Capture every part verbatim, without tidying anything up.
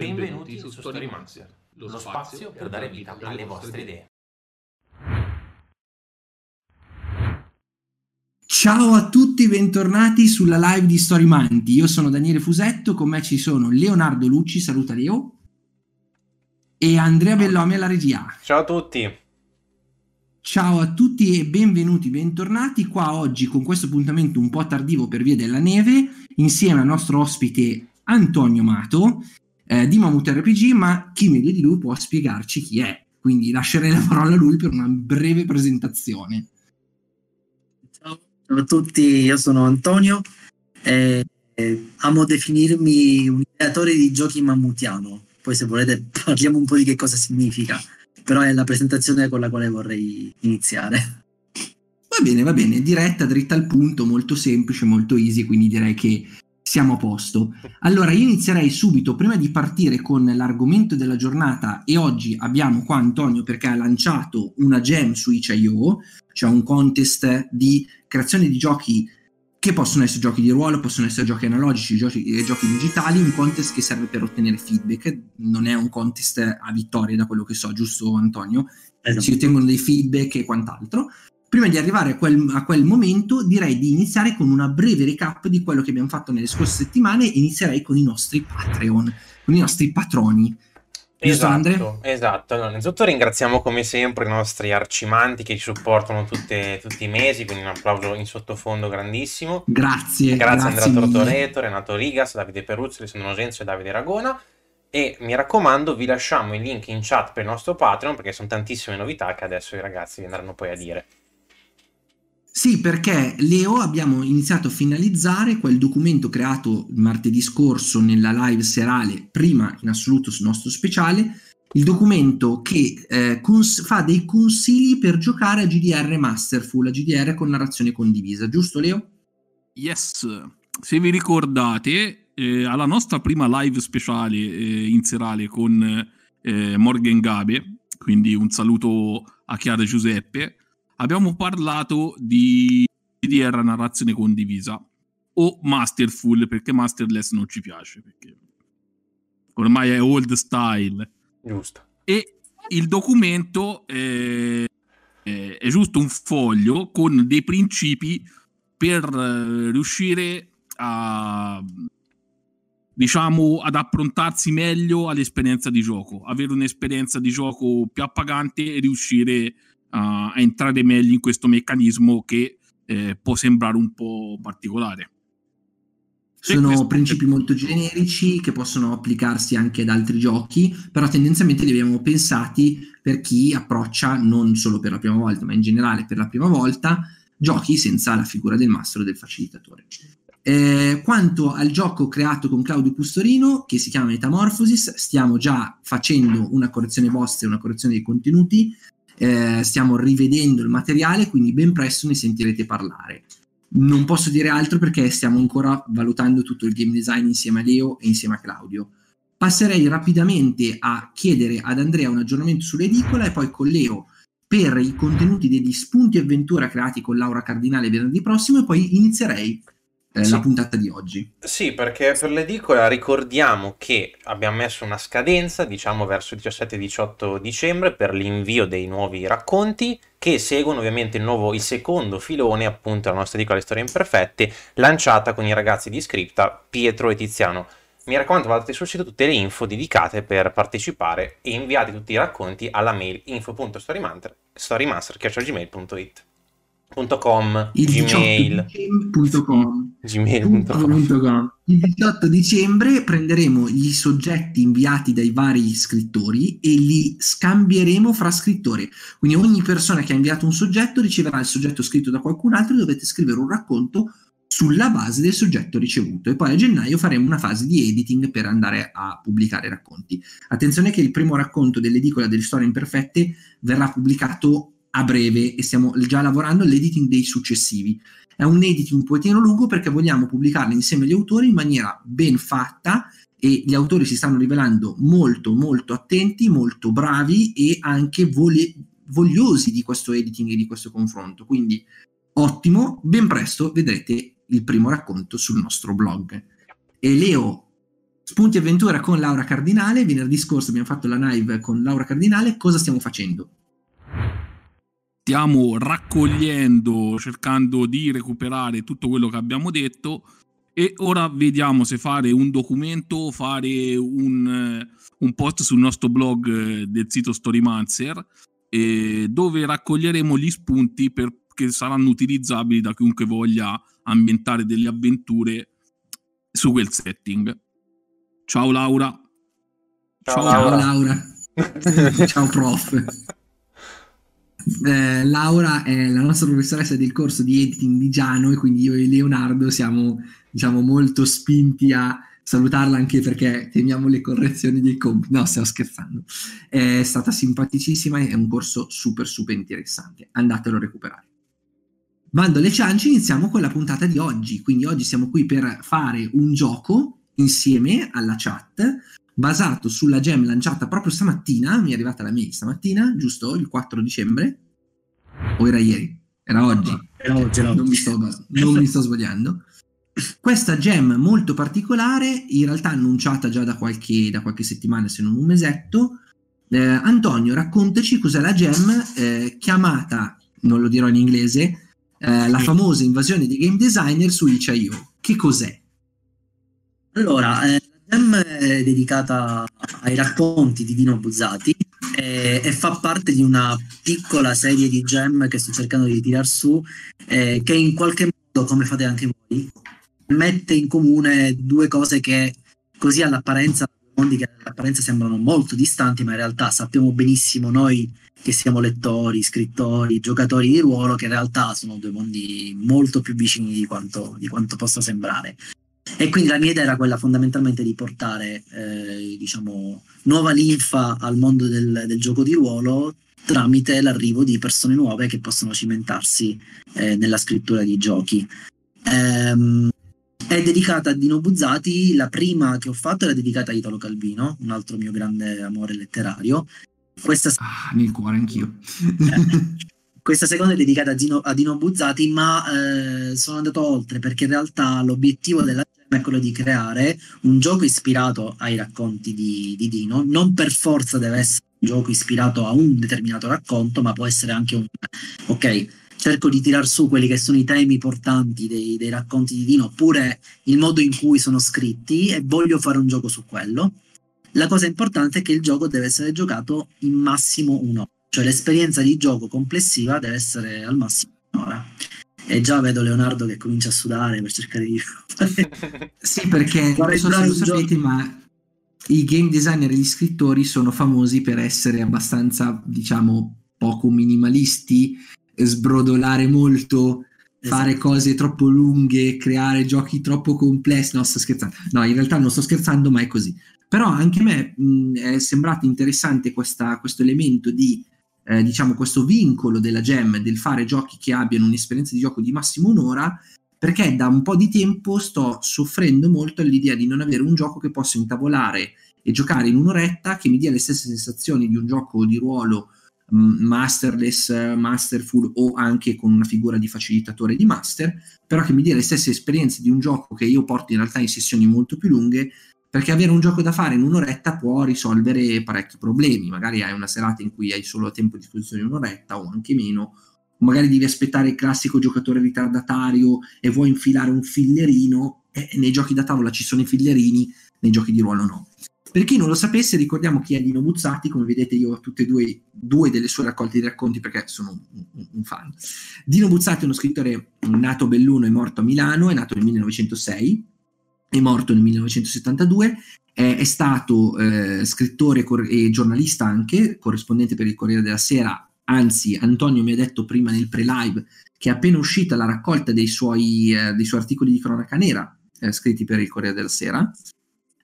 Benvenuti, Benvenuti su, su Storymancer, lo, lo spazio per dare vita alle vostre idee. Ciao a tutti, bentornati sulla live di Storymanti. Io sono Daniele Fusetto, con me ci sono Leonardo Lucci, saluta Leo, e Andrea Bellomi alla regia. Ciao a tutti. Ciao a tutti e benvenuti, bentornati qua oggi con questo appuntamento un po' tardivo per via della neve, insieme al nostro ospite Antonio Mato eh, di MammutRPG, ma chi meglio di lui può spiegarci chi è, quindi lascerei la parola a lui per una breve presentazione. Ciao, ciao a tutti, io sono Antonio, eh, eh, amo definirmi un creatore di giochi mammutiano, poi se volete parliamo un po' di che cosa significa. Però è la presentazione con la quale vorrei iniziare. Va bene, va bene, diretta, dritta al punto, molto semplice, molto easy, quindi direi che siamo a posto. Allora, io inizierei subito, prima di partire con l'argomento della giornata, e oggi abbiamo qua Antonio perché ha lanciato una jam su itch punto io, cioè un contest di creazione di giochi che possono essere giochi di ruolo, possono essere giochi analogici, giochi, giochi digitali, un contest che serve per ottenere feedback, non è un contest a vittoria da quello che so, giusto Antonio? Esatto. Si ottengono dei feedback e quant'altro. Prima di arrivare a quel, a quel momento direi di iniziare con una breve recap di quello che abbiamo fatto nelle scorse settimane e inizierei con i nostri Patreon, con i nostri patroni. Esatto, esatto. Allora, innanzitutto ringraziamo come sempre i nostri arcimanti che ci supportano tutte, tutti i mesi, quindi un applauso in sottofondo grandissimo. Grazie. Grazie, grazie Andrea Tortoletto, Renato Rigas, Davide Perruzzoli, Sandro Nosenzo e Davide Ragona. E mi raccomando, vi lasciamo il link in chat per il nostro Patreon perché sono tantissime novità che adesso i ragazzi vi andranno poi a dire. Sì, perché Leo abbiamo iniziato a finalizzare quel documento creato martedì scorso nella live serale, prima in assoluto sul nostro speciale, il documento che eh, fa dei consigli per giocare a G D R Masterful, a G D R con narrazione condivisa, giusto Leo? Yes, se vi ricordate eh, alla nostra prima live speciale eh, in serale con eh, Morgan Gabe, quindi un saluto a Chiara e Giuseppe, abbiamo parlato di G D R narrazione condivisa o Masterful, perché Masterless non ci piace, perché ormai è old style. Giusto. E il documento è, è, è giusto un foglio con dei principi per riuscire a, diciamo, ad approntarsi meglio all'esperienza di gioco, avere un'esperienza di gioco più appagante e riuscire a entrare meglio in questo meccanismo che eh, può sembrare un po' particolare. Sono principi è... molto generici che possono applicarsi anche ad altri giochi, però tendenzialmente li abbiamo pensati per chi approccia, non solo per la prima volta ma in generale per la prima volta, giochi senza la figura del master o del facilitatore. Eh, quanto al gioco creato con Claudio Custorino che si chiama Metamorphosis, stiamo già facendo una correzione vostra e una correzione dei contenuti. Eh, stiamo rivedendo il materiale, quindi ben presto ne sentirete parlare. Non posso dire altro perché stiamo ancora valutando tutto il game design insieme a Leo e insieme a Claudio. Passerei rapidamente a chiedere ad Andrea un aggiornamento sull'edicola e poi con Leo per i contenuti degli spunti avventura creati con Laura Cardinale venerdì prossimo e poi inizierei eh, sì. la puntata di oggi. Sì, perché per l'edicola ricordiamo che abbiamo messo una scadenza, diciamo verso il diciassette diciotto dicembre, per l'invio dei nuovi racconti che seguono ovviamente il, nuovo, il secondo filone, appunto la nostra edicola Storie Imperfette, lanciata con i ragazzi di Scripta, Pietro e Tiziano. Mi raccomando, guardate sul sito tutte le info dedicate per partecipare e inviate tutti i racconti alla mail info punto storymaster punto com. .com, gmail punto com gmail punto com. Il diciotto dicembre prenderemo gli soggetti inviati dai vari scrittori e li scambieremo fra scrittori, quindi ogni persona che ha inviato un soggetto riceverà il soggetto scritto da qualcun altro e dovete scrivere un racconto sulla base del soggetto ricevuto e poi a gennaio faremo una fase di editing per andare a pubblicare racconti. Attenzione che il primo racconto dell'edicola delle Storie Imperfette verrà pubblicato a breve e stiamo già lavorando all'editing dei successivi. È un editing un pochino lungo perché vogliamo pubblicarli insieme agli autori in maniera ben fatta e gli autori si stanno rivelando molto molto attenti, molto bravi e anche vole- vogliosi di questo editing e di questo confronto, quindi ottimo, ben presto vedrete il primo racconto sul nostro blog. E Leo, Spunti avventura con Laura Cardinale. Venerdì scorso abbiamo fatto la live con Laura Cardinale. Cosa stiamo facendo? Stiamo raccogliendo, cercando di recuperare tutto quello che abbiamo detto, e ora vediamo se fare un documento, fare un, un post sul nostro blog del sito Storymancer, eh, dove raccoglieremo gli spunti per, che saranno utilizzabili da chiunque voglia ambientare delle avventure su quel setting. Ciao Laura. Ciao, ciao Laura, Laura. Ciao prof. Eh, Laura è la nostra professoressa del corso di editing di Giano, e quindi io e Leonardo siamo, diciamo, molto spinti a salutarla, anche perché temiamo le correzioni dei compiti. No, stiamo scherzando. È stata simpaticissima, è un corso super super interessante, andatelo a recuperare. Bando alle ciance, iniziamo con la puntata di oggi. Quindi oggi siamo qui per fare un gioco insieme alla chat, basato sulla gem lanciata proprio stamattina. Mi è arrivata la mail stamattina, giusto? Il quattro dicembre? O era ieri? Era oggi. Era oggi, era oggi. Non, mi sto, non mi sto sbagliando. Questa gem molto particolare, in realtà annunciata già da qualche, da qualche settimana, se non un mesetto. Eh, Antonio, raccontaci cos'è la gem, eh, chiamata, non lo dirò in inglese, eh, la famosa invasione dei game designer su itch punto io. Che cos'è? Allora... Eh... è dedicata ai racconti di Dino Buzzati eh, e fa parte di una piccola serie di gem che sto cercando di tirar su, eh, che in qualche modo, come fate anche voi, mette in comune due cose che così all'apparenza, mondi che all'apparenza sembrano molto distanti, ma in realtà sappiamo benissimo noi che siamo lettori, scrittori, giocatori di ruolo, che in realtà sono due mondi molto più vicini di quanto, di quanto possa sembrare. E quindi la mia idea era quella fondamentalmente di portare eh, diciamo, nuova linfa al mondo del, del gioco di ruolo tramite l'arrivo di persone nuove che possono cimentarsi eh, nella scrittura di giochi. Ehm, è dedicata a Dino Buzzati. La prima che ho fatto era dedicata a Italo Calvino, un altro mio grande amore letterario. Questa... Ah, nel cuore anch'io. Eh. Questa seconda è dedicata a Dino, a Dino Buzzati, ma eh, sono andato oltre, perché in realtà l'obiettivo della gem è quello di creare un gioco ispirato ai racconti di, di Dino. Non per forza deve essere un gioco ispirato a un determinato racconto, ma può essere anche un... Ok, cerco di tirar su quelli che sono i temi portanti dei, dei racconti di Dino, oppure il modo in cui sono scritti, e voglio fare un gioco su quello. La cosa importante è che il gioco deve essere giocato in massimo un'ora. Cioè l'esperienza di gioco complessiva deve essere al massimo un'ora. E già vedo Leonardo che comincia a sudare per cercare di... Sì, perché non so se lo sapete, ma i game designer e gli scrittori sono famosi per essere abbastanza, diciamo, poco minimalisti, sbrodolare molto, esatto, fare cose troppo lunghe, creare giochi troppo complessi. No, sto scherzando. No, in realtà non sto scherzando, ma è così. Però anche a me mh, è sembrato interessante questa, questo elemento di... Eh, diciamo questo vincolo della gem del fare giochi che abbiano un'esperienza di gioco di massimo un'ora, perché da un po' di tempo sto soffrendo molto all'idea di non avere un gioco che posso intavolare e giocare in un'oretta, che mi dia le stesse sensazioni di un gioco di ruolo mh, masterless, masterful, o anche con una figura di facilitatore di master, però che mi dia le stesse esperienze di un gioco che io porto in realtà in sessioni molto più lunghe, perché avere un gioco da fare in un'oretta può risolvere parecchi problemi. Magari hai una serata in cui hai solo tempo di disposizione un'oretta o anche meno, o magari devi aspettare il classico giocatore ritardatario e vuoi infilare un fillerino, e nei giochi da tavola ci sono i fillerini, nei giochi di ruolo no. Per chi non lo sapesse, ricordiamo chi è Dino Buzzati. Come vedete io ho tutte e due, due delle sue raccolte di racconti, perché sono un, un, un fan. Dino Buzzati è uno scrittore nato a Belluno e morto a Milano, è nato nel millenovecentosei. È morto nel millenovecentosettantadue, è, è stato eh, scrittore cor- e giornalista anche, corrispondente per il Corriere della Sera. Anzi, Antonio mi ha detto prima nel pre-live che è appena uscita la raccolta dei suoi, eh, dei suoi articoli di cronaca nera eh, scritti per il Corriere della Sera.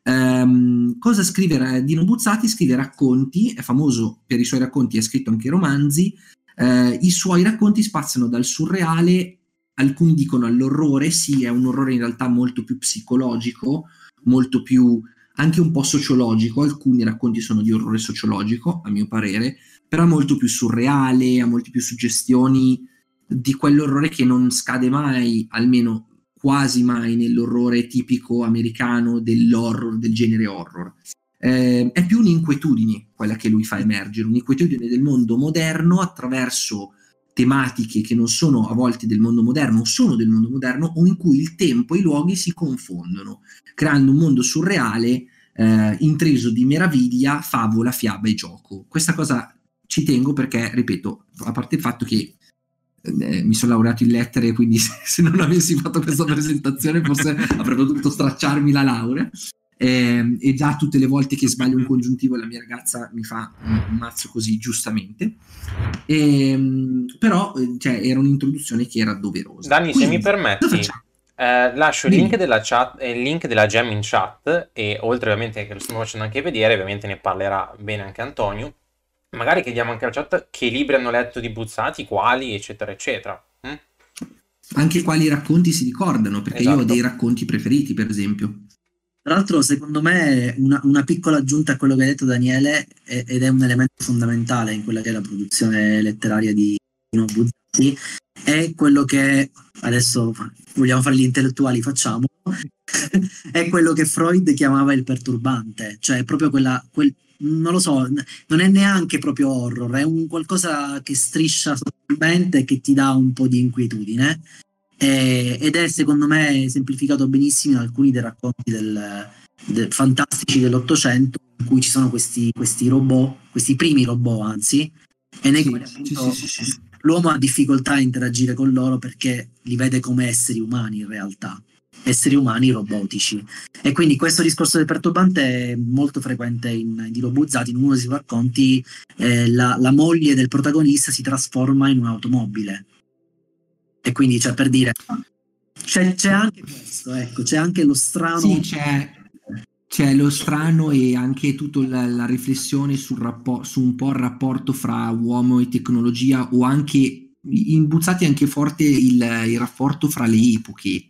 Ehm, cosa scrive Dino Buzzati? Scrive racconti, è famoso per i suoi racconti, ha scritto anche romanzi. Eh, i suoi racconti spaziano dal surreale, alcuni dicono all'orrore. Sì, è un orrore in realtà molto più psicologico, molto più anche un po' sociologico. Alcuni racconti sono di orrore sociologico, a mio parere, però è molto più surreale, ha molte più suggestioni di quell'orrore che non scade mai, almeno quasi mai nell'orrore tipico americano dell'horror, del genere horror. Eh, è più un'inquietudine quella che lui fa emergere, un'inquietudine del mondo moderno attraverso tematiche che non sono a volte del mondo moderno, o sono del mondo moderno, o in cui il tempo e i luoghi si confondono, creando un mondo surreale eh, intriso di meraviglia, favola, fiaba e gioco. Questa cosa ci tengo perché, ripeto, a parte il fatto che eh, mi sono laureato in lettere, quindi se, se non avessi fatto questa presentazione forse avrebbero dovuto stracciarmi la laurea. Eh, e già tutte le volte che sbaglio un congiuntivo la mia ragazza mi fa un mazzo così, giustamente, eh, però cioè, era un'introduzione che era doverosa. Dani, quindi, se mi permetti eh, lascio il link della chat, il link della Gem in chat, e oltre ovviamente che lo stiamo facendo anche vedere, ovviamente ne parlerà bene anche Antonio, magari chiediamo anche alla chat che libri hanno letto di Buzzati, quali eccetera eccetera, mm? anche quali racconti si ricordano, perché esatto. Io ho dei racconti preferiti, per esempio. Tra l'altro, secondo me, una, una piccola aggiunta a quello che ha detto Daniele, è, ed è un elemento fondamentale in quella che è la produzione letteraria di Dino Buzzati, è quello che, adesso vogliamo fare gli intellettuali, facciamo, è quello che Freud chiamava il perturbante, cioè proprio quella, quel, non lo so, non è neanche proprio horror, è un qualcosa che striscia sottilmente e che ti dà un po' di inquietudine. Eh, ed è secondo me semplificato benissimo in alcuni dei racconti del, del, fantastici dell'Ottocento, in cui ci sono questi, questi robot, questi primi robot anzi, e nei sì, quali appunto sì, sì, sì. l'uomo ha difficoltà a interagire con loro perché li vede come esseri umani, in realtà esseri umani robotici, e quindi questo discorso del perturbante è molto frequente in, in Dino Buzzati. In uno dei suoi racconti eh, la, la moglie del protagonista si trasforma in un'automobile. E quindi, cioè, per dire, c'è, c'è anche questo, ecco, c'è anche lo strano. Sì, c'è, c'è lo strano e anche tutta la, la riflessione sul rappo- su un po' il rapporto fra uomo e tecnologia, o anche in Buzzati è anche forte il, il rapporto fra le epoche,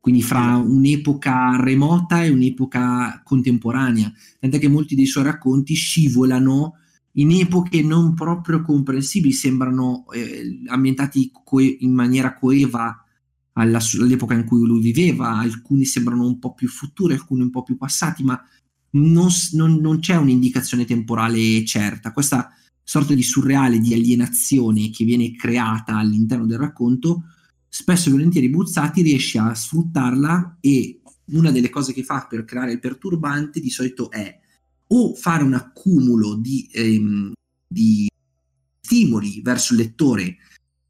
quindi fra un'epoca remota e un'epoca contemporanea, tant'è che molti dei suoi racconti scivolano in epoche non proprio comprensibili, sembrano eh, ambientati co- in maniera coeva alla su- all'epoca in cui lui viveva, alcuni sembrano un po' più futuri, alcuni un po' più passati, ma non, non, non c'è un'indicazione temporale certa. Questa sorta di surreale, di alienazione che viene creata all'interno del racconto, spesso e volentieri Buzzati riesce a sfruttarla, e una delle cose che fa per creare il perturbante di solito è o fare un accumulo di, ehm, di stimoli verso il lettore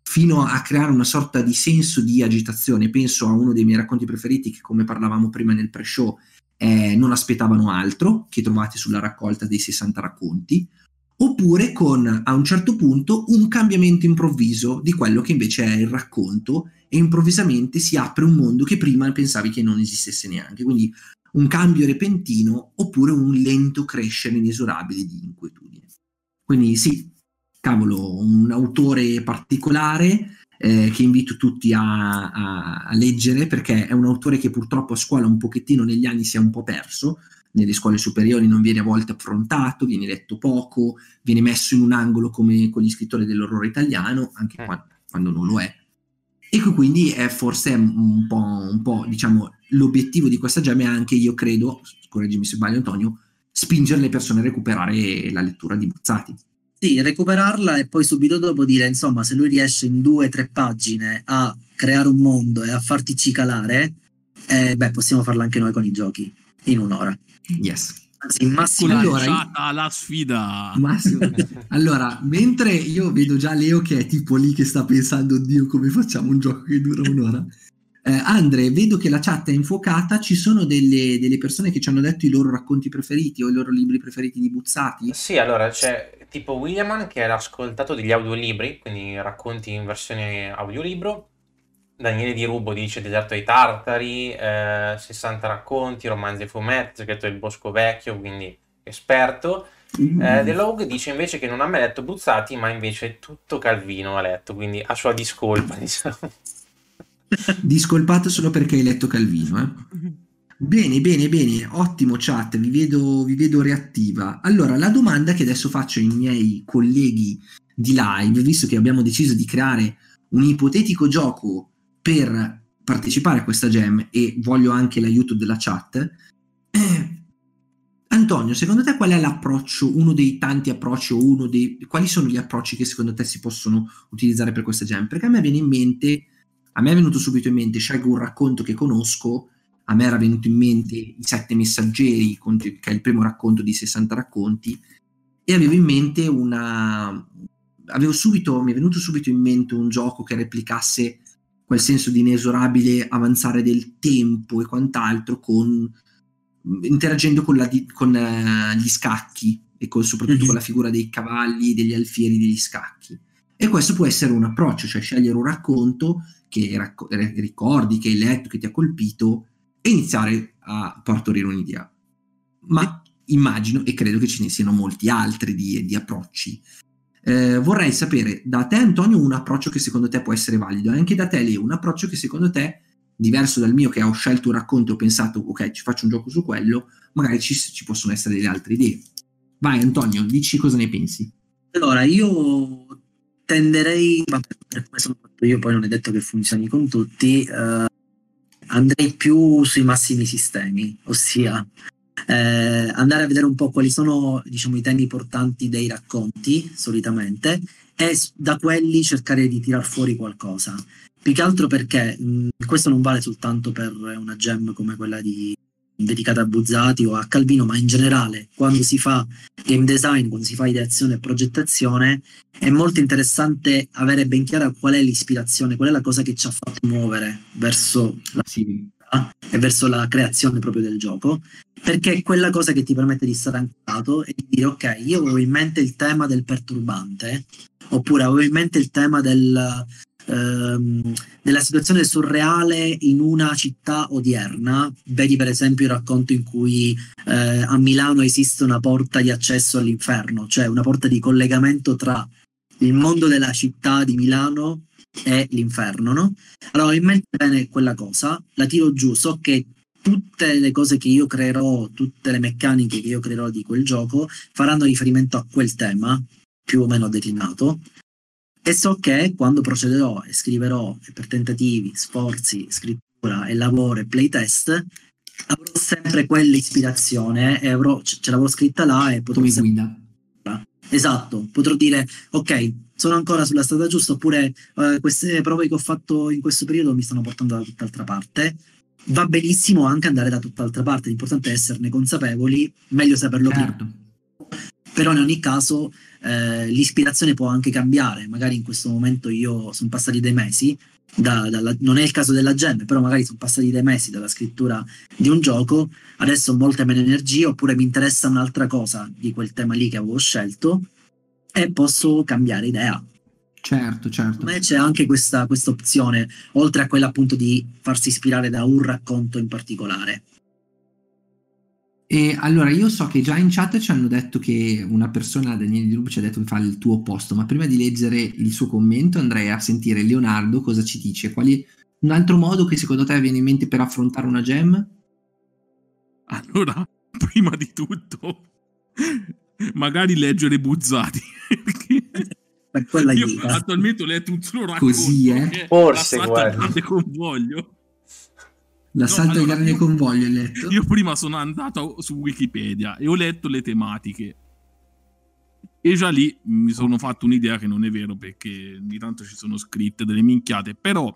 fino a creare una sorta di senso di agitazione. Penso a uno dei miei racconti preferiti, che come parlavamo prima nel pre-show, eh, Non aspettavano altro, che trovate sulla raccolta dei sessanta racconti, oppure con, a un certo punto, un cambiamento improvviso di quello che invece è il racconto, e improvvisamente si apre un mondo che prima pensavi che non esistesse neanche. Quindi un cambio repentino, oppure un lento crescere inesorabile di inquietudine. Quindi sì, cavolo, un autore particolare eh, che invito tutti a, a, a leggere, perché è un autore che purtroppo a scuola un pochettino negli anni si è un po' perso, nelle scuole superiori non viene a volte affrontato, viene letto poco, viene messo in un angolo come con gli scrittori dell'orrore italiano, anche eh. quando, quando non lo è. E quindi è forse un po', un po', diciamo, l'obiettivo di questa gem è anche, io credo, correggimi se sbaglio Antonio, spingere le persone a recuperare la lettura di Buzzati. Sì, recuperarla e poi subito dopo dire, insomma, se lui riesce in due o tre pagine a creare un mondo e a farti cicalare, eh, beh, possiamo farla anche noi con i giochi, in un'ora. Yes. Sì, massima allora, la sfida massima. Allora, mentre io vedo già Leo che è tipo lì che sta pensando, oddio come facciamo un gioco che dura un'ora, eh, Andre, vedo che la chat è infuocata, ci sono delle, delle persone che ci hanno detto i loro racconti preferiti o i loro libri preferiti di Buzzati. Sì, allora c'è tipo William che era ascoltato degli audiolibri, quindi racconti in versione audiolibro. Daniele Di Rubo dice Deserto dei Tartari, eh, sessanta racconti, romanzi e fumetti, scritto Il Bosco Vecchio, quindi esperto. Mm. Eh, The Log dice invece che non ha mai letto Buzzati, ma invece tutto Calvino ha letto, quindi a sua discolpa, diciamo. Discolpato solo perché hai letto Calvino, eh? Bene, bene, bene, ottimo chat, vi vedo, vi vedo reattiva. Allora, la domanda che adesso faccio ai miei colleghi di live, visto che abbiamo deciso di creare un ipotetico gioco per partecipare a questa jam e voglio anche l'aiuto della chat, eh, Antonio, secondo te qual è l'approccio, uno dei tanti approcci o uno dei, quali sono gli approcci che secondo te si possono utilizzare per questa jam? Perché a me viene in mente, a me è venuto subito in mente, scelgo un racconto che conosco, a me era venuto in mente I Sette Messaggeri, che è il primo racconto di sessanta racconti, e avevo in mente una... avevo subito, mi è venuto subito in mente un gioco che replicasse quel senso di inesorabile avanzare del tempo e quant'altro, con, interagendo con, la di, con uh, gli scacchi e con, soprattutto mm-hmm. con la figura dei cavalli, degli alfieri, degli scacchi. E questo può essere un approccio, cioè scegliere un racconto che racco- ricordi, che hai letto, che ti ha colpito, e iniziare a partorire un'idea. Ma immagino e credo che ce ne siano molti altri di, di approcci. Eh, vorrei sapere da te, Antonio, un approccio che secondo te può essere valido, anche da te, Leo, un approccio che secondo te, diverso dal mio, che ho scelto un racconto e ho pensato ok, ci faccio un gioco su quello, magari ci, ci possono essere delle altre idee. Vai Antonio, dici cosa ne pensi. Allora, io tenderei, vabbè, per questo l'ho fatto io, poi non è detto che funzioni con tutti, eh, andrei più sui massimi sistemi, ossia Eh, andare a vedere un po' quali sono, diciamo, i temi portanti dei racconti solitamente, e da quelli cercare di tirar fuori qualcosa, più che altro perché mh, questo non vale soltanto per una gem come quella di, dedicata a Buzzati o a Calvino, ma in generale quando si fa game design, quando si fa ideazione e progettazione, è molto interessante avere ben chiara qual è l'ispirazione, qual è la cosa che ci ha fatto muovere verso la sì. e verso la creazione proprio del gioco, perché è quella cosa che ti permette di stare ancorato e di dire ok, io avevo in mente il tema del perturbante, oppure avevo in mente il tema del, ehm, della situazione surreale in una città odierna. Vedi per esempio il racconto in cui eh, a Milano esiste una porta di accesso all'inferno, cioè una porta di collegamento tra il mondo della città di Milano è l'inferno, no? Allora, in mente bene quella cosa, la tiro giù, so che tutte le cose che io creerò, tutte le meccaniche che io creerò di quel gioco faranno riferimento a quel tema più o meno declinato, e so che quando procederò e scriverò, e per tentativi, sforzi, scrittura e lavoro e playtest, avrò sempre quell'ispirazione e avrò, ce l'avrò scritta là e potrò guida. Esatto, potrò dire ok, sono ancora sulla strada giusta, oppure eh, queste prove che ho fatto in questo periodo mi stanno portando da tutt'altra parte. Va benissimo anche andare da tutt'altra parte, l'importante è esserne consapevoli, meglio saperlo certo. prima. Però in ogni caso eh, l'ispirazione può anche cambiare, magari in questo momento io sono passati dei mesi, da, dalla, non è il caso della gemme, però magari sono passati dei mesi dalla scrittura di un gioco, adesso ho molta meno energia, oppure mi interessa un'altra cosa di quel tema lì che avevo scelto, e posso cambiare idea. Certo, certo. Ma c'è anche questa opzione, oltre a quella appunto di farsi ispirare da un racconto in particolare. E allora, io so che già in chat ci hanno detto che una persona, Daniele Di Lupo, ci ha detto che fa il tuo opposto, ma prima di leggere il suo commento andrei a sentire Leonardo cosa ci dice. Quali un altro modo che secondo te viene in mente per affrontare una gem? Allora, prima di tutto... magari leggere Buzzati. Per quella io vita. Attualmente ho letto un solo racconto. Così, eh? Forse guarda. Convoglio. L'assalto no, al allora, grande convoglio hai letto? Io prima sono andato su Wikipedia e ho letto le tematiche. E già lì mi sono fatto un'idea che non è vero, perché di tanto ci sono scritte delle minchiate. Però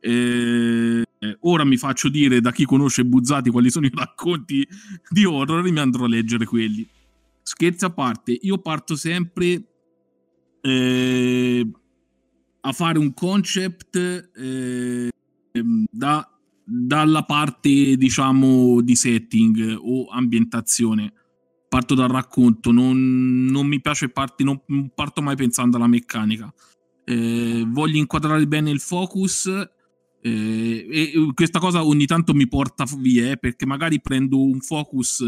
eh, ora mi faccio dire da chi conosce Buzzati quali sono i racconti di horror e mi andrò a leggere quelli. Scherzi a parte, io parto sempre eh, a fare un concept eh, da, dalla parte, diciamo, di setting o ambientazione. Parto dal racconto, non, non mi piace parti, non parto mai pensando alla meccanica. Eh, voglio inquadrare bene il focus eh, e questa cosa ogni tanto mi porta via, eh, perché magari prendo un focus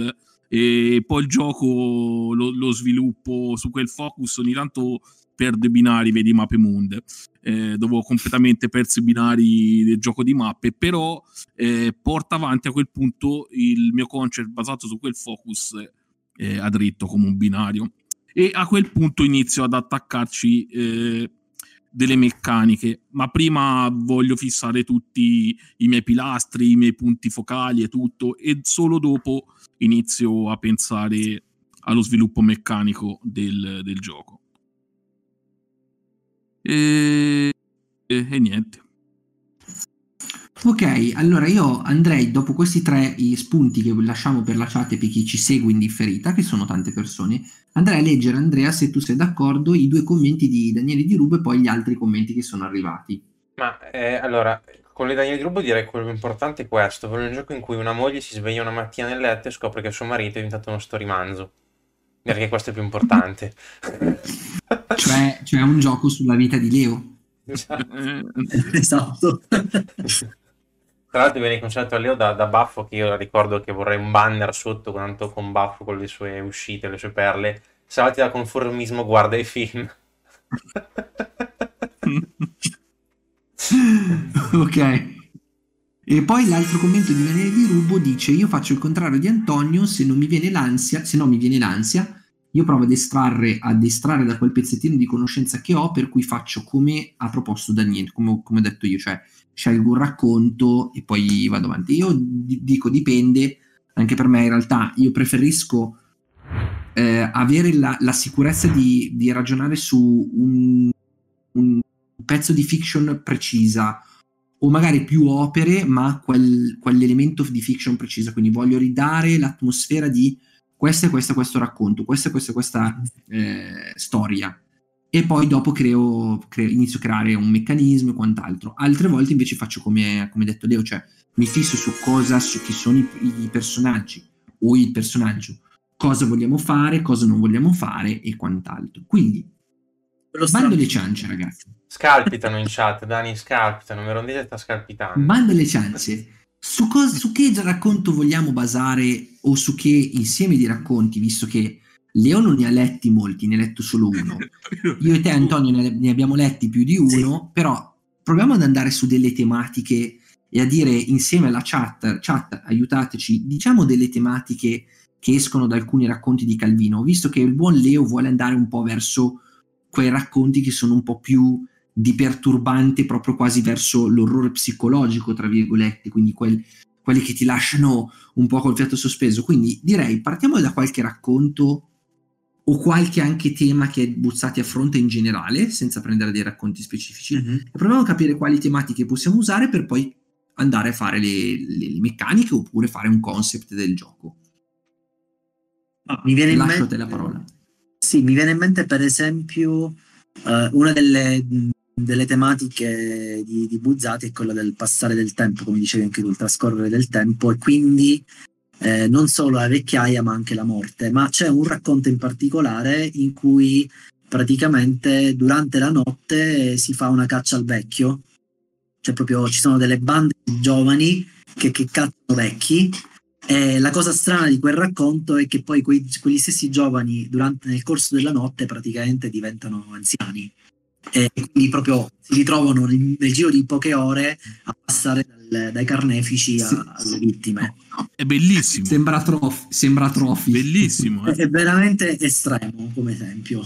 e poi il gioco lo, lo sviluppo su quel focus. Ogni tanto perdo i binari, vedi Mappemondo, eh, dove ho completamente perso i binari del gioco di mappe, però eh, porta avanti a quel punto il mio concept basato su quel focus eh, a dritto come un binario, e a quel punto inizio ad attaccarci eh, delle meccaniche, ma prima voglio fissare tutti i miei pilastri, i miei punti focali e tutto, e solo dopo inizio a pensare allo sviluppo meccanico del, del gioco. E, e, e niente. Ok, allora io andrei, dopo questi tre spunti che lasciamo per la chat e per chi ci segue in differita, che sono tante persone, andrei a leggere, Andrea, se tu sei d'accordo, i due commenti di Daniele Di Rubo e poi gli altri commenti che sono arrivati. Ma eh, allora, con le Daniele Di Rubo direi che quello importante è questo, quello è un gioco in cui una moglie si sveglia una mattina nel letto e scopre che suo marito è diventato uno storimanzo. Direi che questo è più importante. Cioè, cioè un gioco sulla vita di Leo. Esatto. Tra l'altro viene consigliato a Leo da, da Baffo, che io ricordo che vorrei un banner sotto quanto con Baffo, con le sue uscite, le sue perle. Salati dal conformismo, guarda i film. Ok. E poi l'altro commento di Daniele Di Rubo dice: io faccio il contrario di Antonio, se non mi viene l'ansia, se no mi viene l'ansia, io provo ad estrarre, ad estrarre da quel pezzettino di conoscenza che ho, per cui faccio come ha proposto Daniele, come, come ho detto io, cioè scelgo un racconto e poi vado avanti. Io d- dico dipende, anche per me in realtà io preferisco eh, avere la, la sicurezza di, di ragionare su un, un pezzo di fiction precisa, o magari più opere, ma quel, quell'elemento di fiction precisa, quindi voglio ridare l'atmosfera di questa e questa e questo racconto, questa e questa e questa eh, storia, e poi dopo creo, creo, inizio a creare un meccanismo e quant'altro. Altre volte invece faccio come come detto Leo, cioè mi fisso su cosa, su chi sono i, i personaggi o il personaggio, cosa vogliamo fare, cosa non vogliamo fare e quant'altro. Quindi bando le ciance, ragazzi. Scalpitano in chat, Dani, scalpitano, mi ero detto, scalpitando. Bando le ciance. Su, cosa, su che racconto vogliamo basare, o su che insieme di racconti, visto che Leo non ne ha letti molti, ne ha letto solo uno. Io e te, Antonio, ne, ne abbiamo letti più di uno, sì. Però proviamo ad andare su delle tematiche e a dire insieme alla chat, chat, aiutateci, diciamo delle tematiche che escono da alcuni racconti di Calvino, visto che il buon Leo vuole andare un po' verso quei racconti che sono un po' più di perturbante, proprio quasi verso l'orrore psicologico, tra virgolette, quindi quel, quelli che ti lasciano un po' col fiato sospeso. Quindi direi partiamo da qualche racconto o qualche anche tema che Buzzati affronta in generale, senza prendere dei racconti specifici, mm-hmm. e proviamo a capire quali tematiche possiamo usare per poi andare a fare le, le, le meccaniche oppure fare un concept del gioco. Ah, mi viene lascio in mente... te la parola. Sì, mi viene in mente per esempio eh, una delle, delle tematiche di, di Buzzati è quella del passare del tempo, come dicevi anche tu, il trascorrere del tempo, e quindi eh, non solo la vecchiaia ma anche la morte. Ma c'è un racconto in particolare in cui praticamente durante la notte si fa una caccia al vecchio, cioè proprio ci sono delle bande di giovani che, che cacciano vecchi. E la cosa strana di quel racconto è che poi quei, quegli stessi giovani durante, nel corso della notte praticamente diventano anziani, e quindi proprio si ritrovano nel, nel giro di poche ore a passare dal, dai carnefici a, sì, alle vittime. È bellissimo, sembra trof, sembra trofi, bellissimo, eh? È veramente estremo come esempio.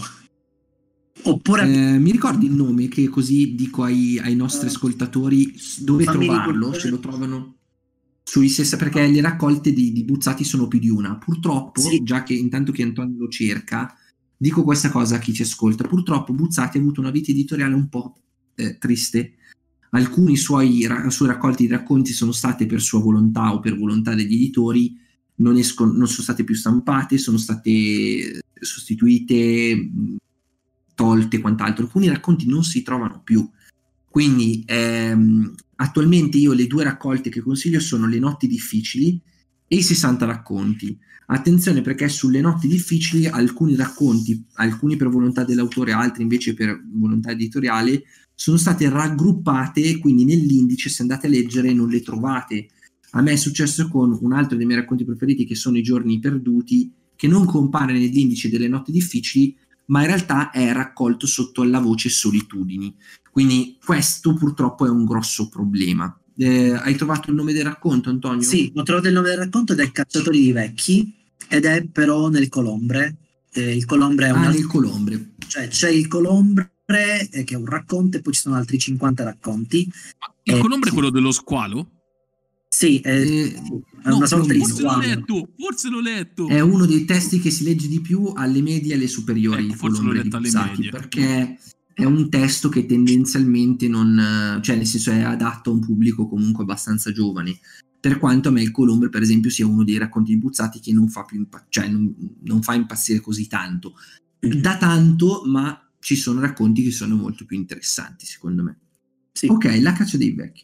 Oppure eh, mi ricordi il nome, che così dico ai, ai nostri ascoltatori dove trovarlo, se lo trovano sui stessa, perché le raccolte di, di Buzzati sono più di una. Purtroppo, sì. Già che intanto che Antonio lo cerca, dico questa cosa a chi ci ascolta. Purtroppo Buzzati ha avuto una vita editoriale un po' eh, triste. Alcuni suoi ra- sue raccolte di racconti sono state, per sua volontà o per volontà degli editori, non, escono, non sono state più stampate, sono state sostituite, tolte e quant'altro. Alcuni racconti non si trovano più. Quindi ehm, attualmente io le due raccolte che consiglio sono Le notti difficili e I sessanta racconti. Attenzione, perché sulle notti difficili alcuni racconti, alcuni per volontà dell'autore, altri invece per volontà editoriale, sono state raggruppate, quindi nell'indice se andate a leggere non le trovate. A me è successo con un altro dei miei racconti preferiti, che sono I giorni perduti, che non compare nell'indice delle notti difficili, ma in realtà è raccolto sotto la voce Solitudini. Quindi questo purtroppo è un grosso problema. Eh, hai trovato il nome del racconto, Antonio? Sì, ho trovato il nome del racconto ed è Cacciatori di Vecchi, ed è però nel Colombre. Eh, il Colombre è un ah, altro... nel Colombre. Cioè c'è il Colombre che è un racconto, e poi ci sono altri cinquanta racconti. Ma il eh, Colombre sì. È quello dello squalo? Sì, è, eh, è una no, sorta di forse l'ho letto, forse l'ho letto. È uno dei testi che si legge di più alle medie e alle superiori, ecco, forse l'ho letto alle medie, perché è un testo che tendenzialmente non, cioè nel senso è adatto a un pubblico comunque abbastanza giovane. Per quanto a me il Colombre, per esempio, sia uno dei racconti di Buzzati che non fa più impa- cioè non, non fa impazzire così tanto. Da tanto, ma ci sono racconti che sono molto più interessanti, secondo me. Sì. Ok, La caccia dei vecchi.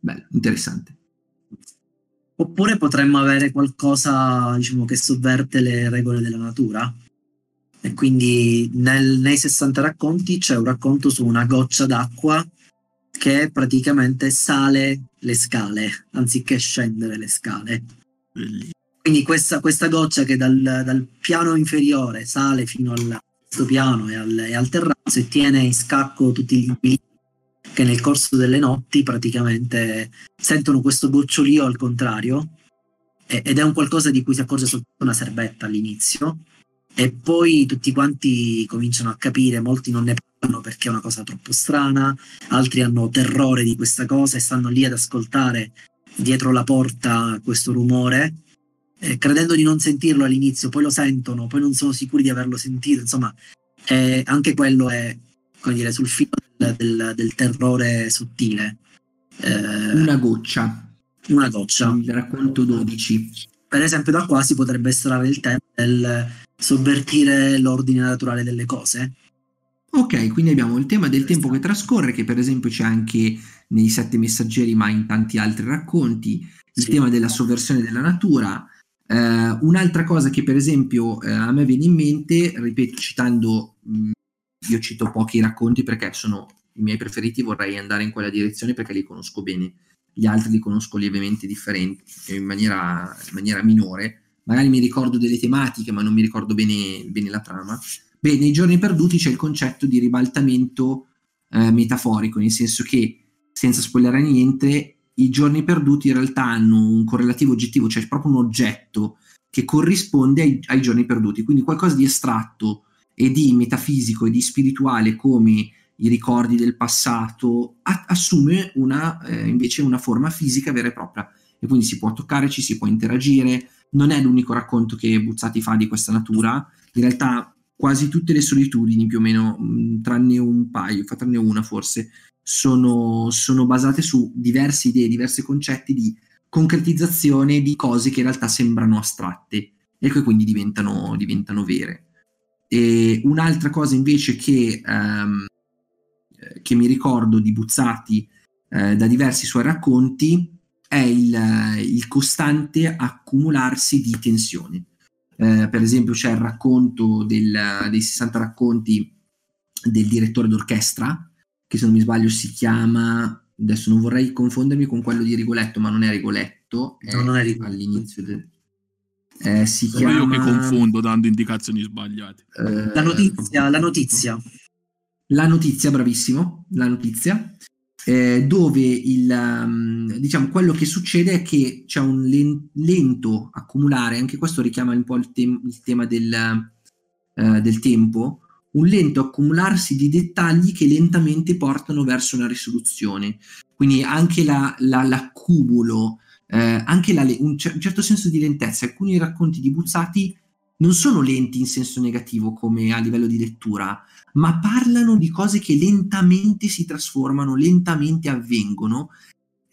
Bello, interessante. Oppure potremmo avere qualcosa, diciamo, che sovverte le regole della natura. E quindi nel, nei sessanta racconti c'è un racconto su una goccia d'acqua che praticamente sale le scale anziché scendere le scale. Bellissimo. Quindi questa, questa goccia che dal, dal piano inferiore sale fino al terzo piano e al, e al terrazzo, e tiene in scacco tutti gli inquilini che nel corso delle notti praticamente sentono questo gocciolio al contrario, e, ed è un qualcosa di cui si accorge soltanto una serbetta all'inizio, e poi tutti quanti cominciano a capire, molti non ne parlano perché è una cosa troppo strana, altri hanno terrore di questa cosa e stanno lì ad ascoltare dietro la porta questo rumore, eh, credendo di non sentirlo all'inizio, poi lo sentono, poi non sono sicuri di averlo sentito, insomma, eh, anche quello è, come dire, sul filo del, del, del terrore sottile. Eh, una goccia. Una goccia. Il racconto dodici. Per esempio da qua si potrebbe estrarre il tema del sovvertire l'ordine naturale delle cose. Ok, quindi abbiamo il tema del tempo che trascorre, che per esempio c'è anche nei Sette Messaggeri, ma in tanti altri racconti, il sì. tema della sovversione della natura. Eh, un'altra cosa che per esempio eh, a me viene in mente, ripeto, citando... Mh, io cito pochi racconti perché sono i miei preferiti, vorrei andare in quella direzione perché li conosco bene, gli altri li conosco lievemente differenti, in maniera, in maniera minore, magari mi ricordo delle tematiche ma non mi ricordo bene, bene la trama. Beh, nei Giorni Perduti c'è il concetto di ribaltamento eh, metaforico, nel senso che, senza spoilerare niente, i Giorni Perduti in realtà hanno un correlativo oggettivo, cioè proprio un oggetto che corrisponde ai, ai Giorni Perduti, quindi qualcosa di astratto e di metafisico e di spirituale, come i ricordi del passato, a- assume una, eh, invece una forma fisica vera e propria, e quindi si può toccare, ci si può interagire. Non è l'unico racconto che Buzzati fa di questa natura, in realtà quasi tutte le solitudini più o meno, mh, tranne un paio, tranne una forse, sono, sono basate su diverse idee, diversi concetti di concretizzazione di cose che in realtà sembrano astratte e che quindi diventano, diventano vere. E un'altra cosa invece che, um, che mi ricordo di Buzzati eh, da diversi suoi racconti è il, il costante accumularsi di tensione. Eh, per esempio c'è il racconto del, dei sessanta racconti del direttore d'orchestra, che se non mi sbaglio si chiama, adesso non vorrei confondermi con quello di Rigoletto, ma non è Rigoletto, è, no, non è Rigoletto. All'inizio del... Eh, si chiama... Io che confondo dando indicazioni sbagliate. Eh, la notizia, la notizia. La notizia, bravissimo, la notizia, eh, dove il, diciamo, quello che succede è che c'è un lento accumulare, anche questo richiama un po' il, tem- il tema del, eh, del tempo, un lento accumularsi di dettagli che lentamente portano verso una risoluzione. Quindi anche la, la, l'accumulo, Eh, anche la, un, cer- un certo senso di lentezza. Alcuni racconti di Buzzati non sono lenti in senso negativo come a livello di lettura, ma parlano di cose che lentamente si trasformano, lentamente avvengono,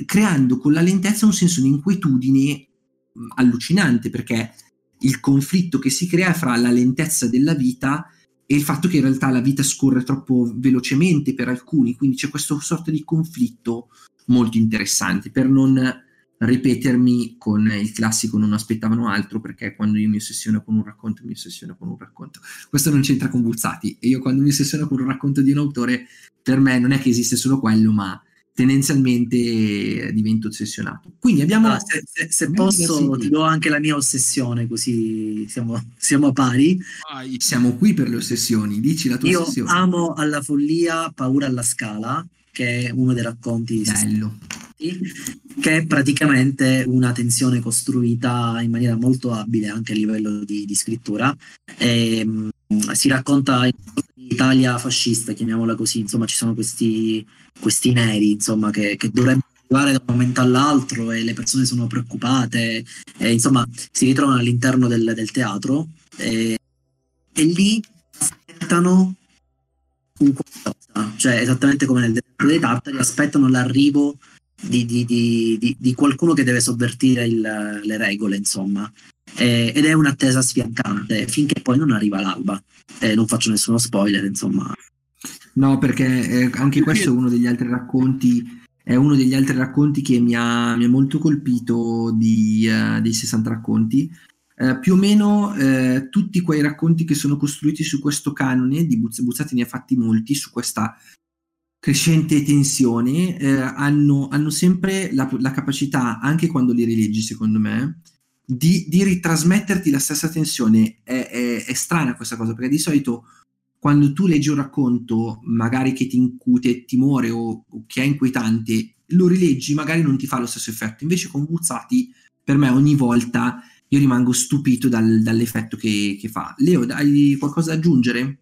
creando con la lentezza un senso di inquietudine allucinante, perché il conflitto che si crea fra la lentezza della vita e il fatto che in realtà la vita scorre troppo velocemente per alcuni, quindi c'è questo sorta di conflitto molto interessante. Per non ripetermi con il classico non aspettavano altro, perché quando io mi ossessiono con un racconto mi ossessiono con un racconto, questo non c'entra con Buzzati, e io quando mi ossessiono con un racconto di un autore, per me non è che esiste solo quello, ma tendenzialmente divento ossessionato. Quindi abbiamo ah, se, se, se abbiamo posso ti do anche la mia ossessione, così siamo, siamo pari. Ah, siamo qui per le ossessioni, dici la tua io ossessione. Io amo alla follia Paura alla Scala, che è uno dei racconti bello, che è praticamente una tensione costruita in maniera molto abile anche a livello di, di scrittura, e, si racconta l'Italia fascista, chiamiamola così, insomma ci sono questi, questi neri, insomma, che, che dovrebbero arrivare da un momento all'altro e le persone sono preoccupate, e, insomma si ritrovano all'interno del, del teatro e, e lì aspettano un qualcosa, cioè esattamente come nel Deserto dei Tartari aspettano l'arrivo di, di, di, di, di qualcuno che deve sovvertire il, le regole, insomma. Eh, ed è un'attesa sfiancante finché poi non arriva l'alba. Eh, non faccio nessuno spoiler, insomma. No, perché eh, anche questo è uno degli altri racconti. È uno degli altri racconti che mi ha, mi ha molto colpito di, uh, dei sessanta racconti. Uh, più o meno uh, tutti quei racconti che sono costruiti su questo canone di Buzz- Buzzati ne ha fatti molti su questa crescente tensione. Uh, hanno, hanno sempre la, la capacità, anche quando li rileggi, secondo me, Di, di ritrasmetterti la stessa tensione. È, è, è strana questa cosa, perché di solito quando tu leggi un racconto magari che ti incute timore o, o che è inquietante, lo rileggi, magari non ti fa lo stesso effetto. Invece con Buzzati, per me, ogni volta io rimango stupito dal, dall'effetto che, che fa. Leo, hai qualcosa da aggiungere?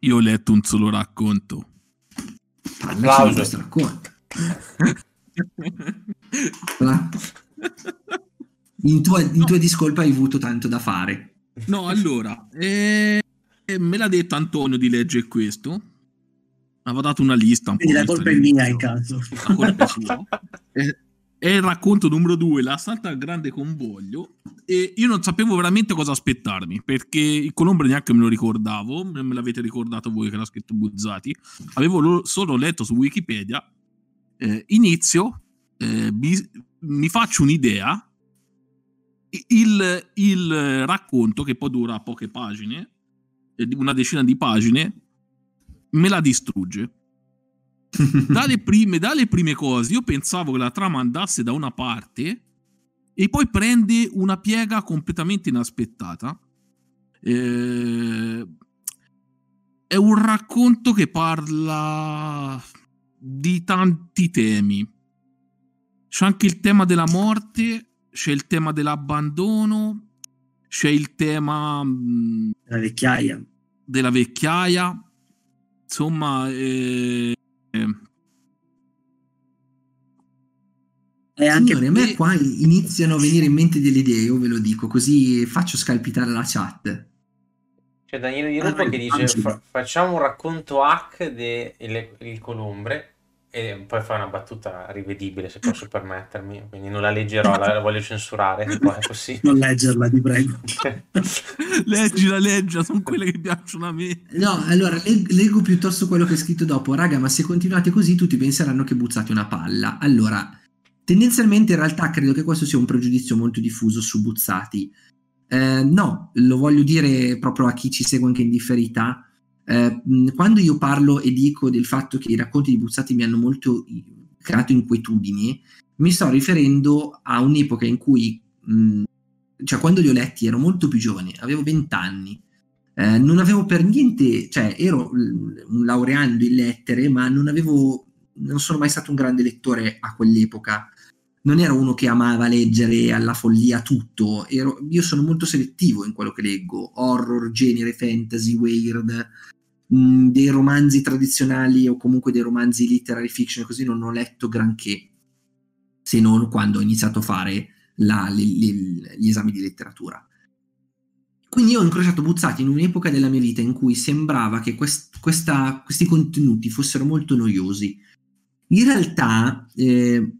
Io ho letto un solo racconto. Parla di questo racconto. In tua, in no. tua discolpa hai avuto tanto da fare. No, allora eh, me l'ha detto Antonio di leggere questo. Aveva dato una lista un po'. La colpa è mia in caso. La colpa è sua. è, è il racconto numero due, l'assalto al grande convoglio. E io non sapevo veramente cosa aspettarmi, perché il Colombre neanche me lo ricordavo. Me l'avete ricordato voi che l'ha scritto Buzzati. Avevo lo, solo letto su Wikipedia. eh, Inizio eh, bis, mi faccio un'idea. Il, il racconto, che poi dura poche pagine, una decina di pagine, me la distrugge. Dalle prime, dalle prime cose io pensavo che la trama andasse da una parte e poi prende una piega completamente inaspettata. Eh, è un racconto che parla di tanti temi. C'è anche il tema della morte, c'è il tema dell'abbandono, c'è il tema della vecchiaia. Della vecchiaia. Insomma, eh, eh. E anche signori, a me qua iniziano a venire in mente delle idee, io ve lo dico, così faccio scalpitare la chat. C'è Daniele Di Rupo ah, che dice fa- facciamo un racconto hack del Colombre. E poi fa una battuta rivedibile, se posso permettermi, quindi non la leggerò, la, la voglio censurare. È così. Non leggerla, ti prego. Leggila, leggila, sono quelle che piacciono a me. No, allora leg- leggo piuttosto quello che è scritto dopo. Raga, ma se continuate così tutti penseranno che Buzzati una palla. Allora, tendenzialmente in realtà credo che questo sia un pregiudizio molto diffuso su Buzzati. Eh, no, lo voglio dire proprio a chi ci segue anche in differita. Uh, quando io parlo e dico del fatto che i racconti di Buzzati mi hanno molto creato inquietudini, mi sto riferendo a un'epoca in cui, mh, cioè quando li ho letti ero molto più giovane, avevo venti anni, uh, non avevo per niente, cioè ero un laureando in lettere, ma non avevo, non sono mai stato un grande lettore a quell'epoca, non ero uno che amava leggere alla follia tutto, ero, io sono molto selettivo in quello che leggo, horror, genere, fantasy, weird, dei romanzi tradizionali o comunque dei romanzi literary fiction, così non ho letto granché, se non quando ho iniziato a fare la, le, le, gli esami di letteratura. Quindi io ho incrociato Buzzati in un'epoca della mia vita in cui sembrava che quest, questa, questi contenuti fossero molto noiosi. In realtà eh,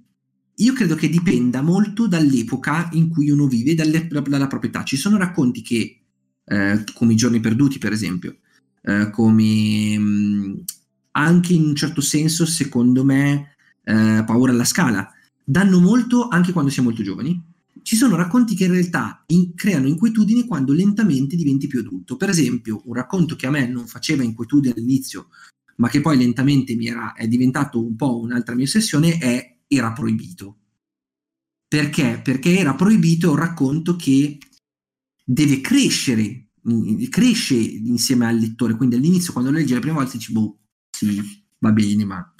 io credo che dipenda molto dall'epoca in cui uno vive, dalle, dalla proprietà. Ci sono racconti che eh, come I giorni perduti, per esempio, Uh, come mh, anche in un certo senso secondo me uh, Paura alla Scala danno molto anche quando si è molto giovani. Ci sono racconti che in realtà in, creano inquietudine quando lentamente diventi più adulto. Per esempio un racconto che a me non faceva inquietudine all'inizio ma che poi lentamente mi era, è diventato un po' un'altra mia ossessione è Era proibito. Perché? Perché Era proibito è un racconto che deve crescere cresce insieme al lettore, quindi all'inizio quando lo leggi la prima volta dici boh, sì, va bene, ma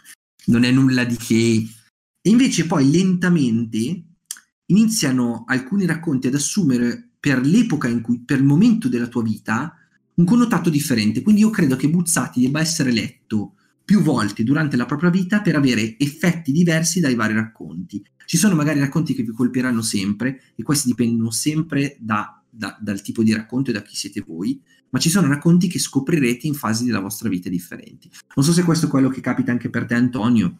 non è nulla di che. E invece poi lentamente iniziano alcuni racconti ad assumere per l'epoca in cui, per il momento della tua vita, un connotato differente. Quindi io credo che Buzzati debba essere letto più volte durante la propria vita per avere effetti diversi dai vari racconti. Ci sono magari racconti che vi colpiranno sempre, e questi dipendono sempre da, da, dal tipo di racconto e da chi siete voi, ma ci sono racconti che scoprirete in fasi della vostra vita differenti. Non so se questo è quello che capita anche per te, Antonio.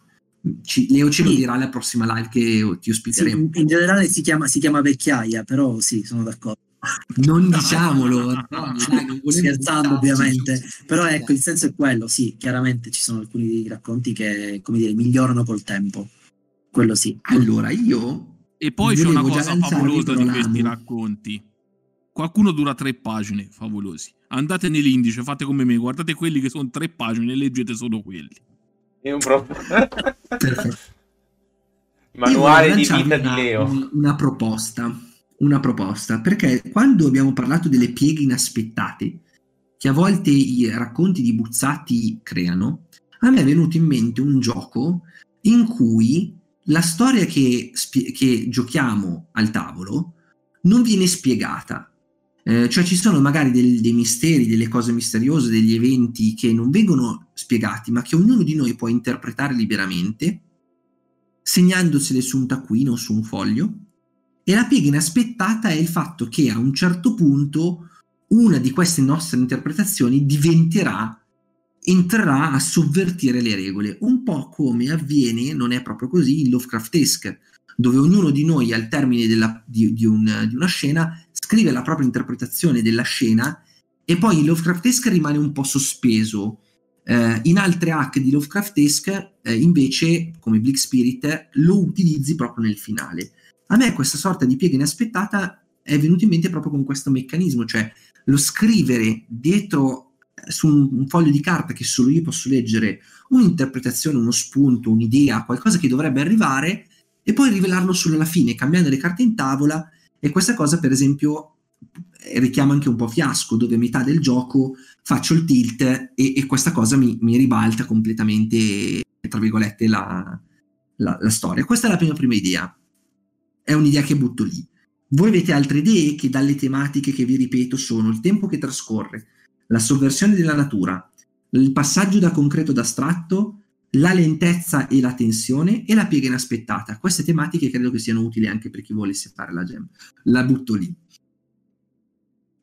Ci, Leo ce lo sì. dirà la prossima live che ti ospiteremo. Sì, in generale si chiama, si chiama vecchiaia, però sì, sono d'accordo. Non no, diciamolo, no, no, dai, non scherzando ovviamente, sì, però ecco, sì. il senso è quello, sì, chiaramente ci sono alcuni racconti che, come dire, migliorano col tempo, quello sì. Allora io... E poi c'è una cosa favolosa di questi racconti, qualcuno dura tre pagine, favolosi, andate nell'indice, fate come me, guardate quelli che sono tre pagine e leggete solo quelli. È un problema. Manuale di vita una, di Leo. Una proposta. Una proposta, perché quando abbiamo parlato delle pieghe inaspettate che a volte i racconti di Buzzati creano, a me è venuto in mente un gioco in cui la storia che, che giochiamo al tavolo non viene spiegata, eh, cioè ci sono magari del, dei misteri, delle cose misteriose, degli eventi che non vengono spiegati, ma che ognuno di noi può interpretare liberamente, segnandosele su un taccuino o su un foglio. E la piega inaspettata è il fatto che a un certo punto una di queste nostre interpretazioni diventerà, entrerà a sovvertire le regole, un po' come avviene, non è proprio così, in Lovecraftesque, dove ognuno di noi al termine della, di, di, un, di una scena scrive la propria interpretazione della scena, e poi in Lovecraftesque rimane un po' sospeso. Eh, in altre hack di Lovecraftesque eh, invece, come Bleak Spirit, lo utilizzi proprio nel finale. A me questa sorta di piega inaspettata è venuta in mente proprio con questo meccanismo, cioè lo scrivere dietro su un foglio di carta che solo io posso leggere un'interpretazione, uno spunto, un'idea, qualcosa che dovrebbe arrivare, e poi rivelarlo solo alla fine, cambiando le carte in tavola. E questa cosa, per esempio, richiama anche un po' Fiasco, dove a metà del gioco faccio il tilt e, e questa cosa mi, mi ribalta completamente, tra virgolette, la, la, la storia. Questa è la mia prima idea. È un'idea che butto lì. Voi avete altre idee che, dalle tematiche che vi ripeto, sono il tempo che trascorre, la sovversione della natura, il passaggio da concreto ad astratto, la lentezza e la tensione e la piega inaspettata. Queste tematiche credo che siano utili anche per chi volesse fare la gem. La butto lì.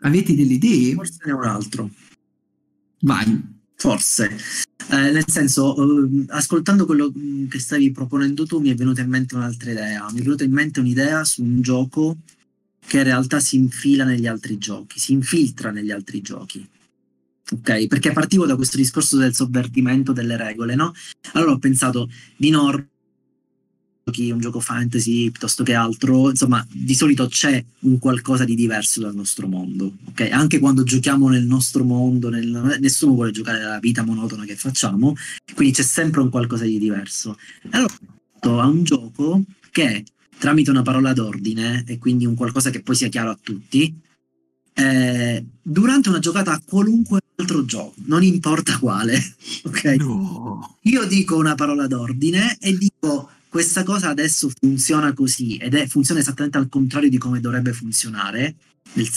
Avete delle idee? Forse ne ho un altro. Vai. Forse, eh, nel senso, eh, ascoltando quello che stavi proponendo tu, mi è venuta in mente un'altra idea. Mi è venuta in mente un'idea su un gioco che in realtà si infila negli altri giochi, si infiltra negli altri giochi. Ok? Perché partivo da questo discorso del sovvertimento delle regole, no? Allora ho pensato, di norma, un gioco fantasy piuttosto che altro, insomma, di solito c'è un qualcosa di diverso dal nostro mondo, ok? Anche quando giochiamo nel nostro mondo, nel... nessuno vuole giocare alla vita monotona che facciamo, quindi c'è sempre un qualcosa di diverso. Allora ho fatto a un gioco che, tramite una parola d'ordine e quindi un qualcosa che poi sia chiaro a tutti, eh, durante una giocata a qualunque altro gioco, non importa quale, ok? No. Io dico una parola d'ordine e dico: questa cosa adesso funziona così, ed è, funziona esattamente al contrario di come dovrebbe funzionare,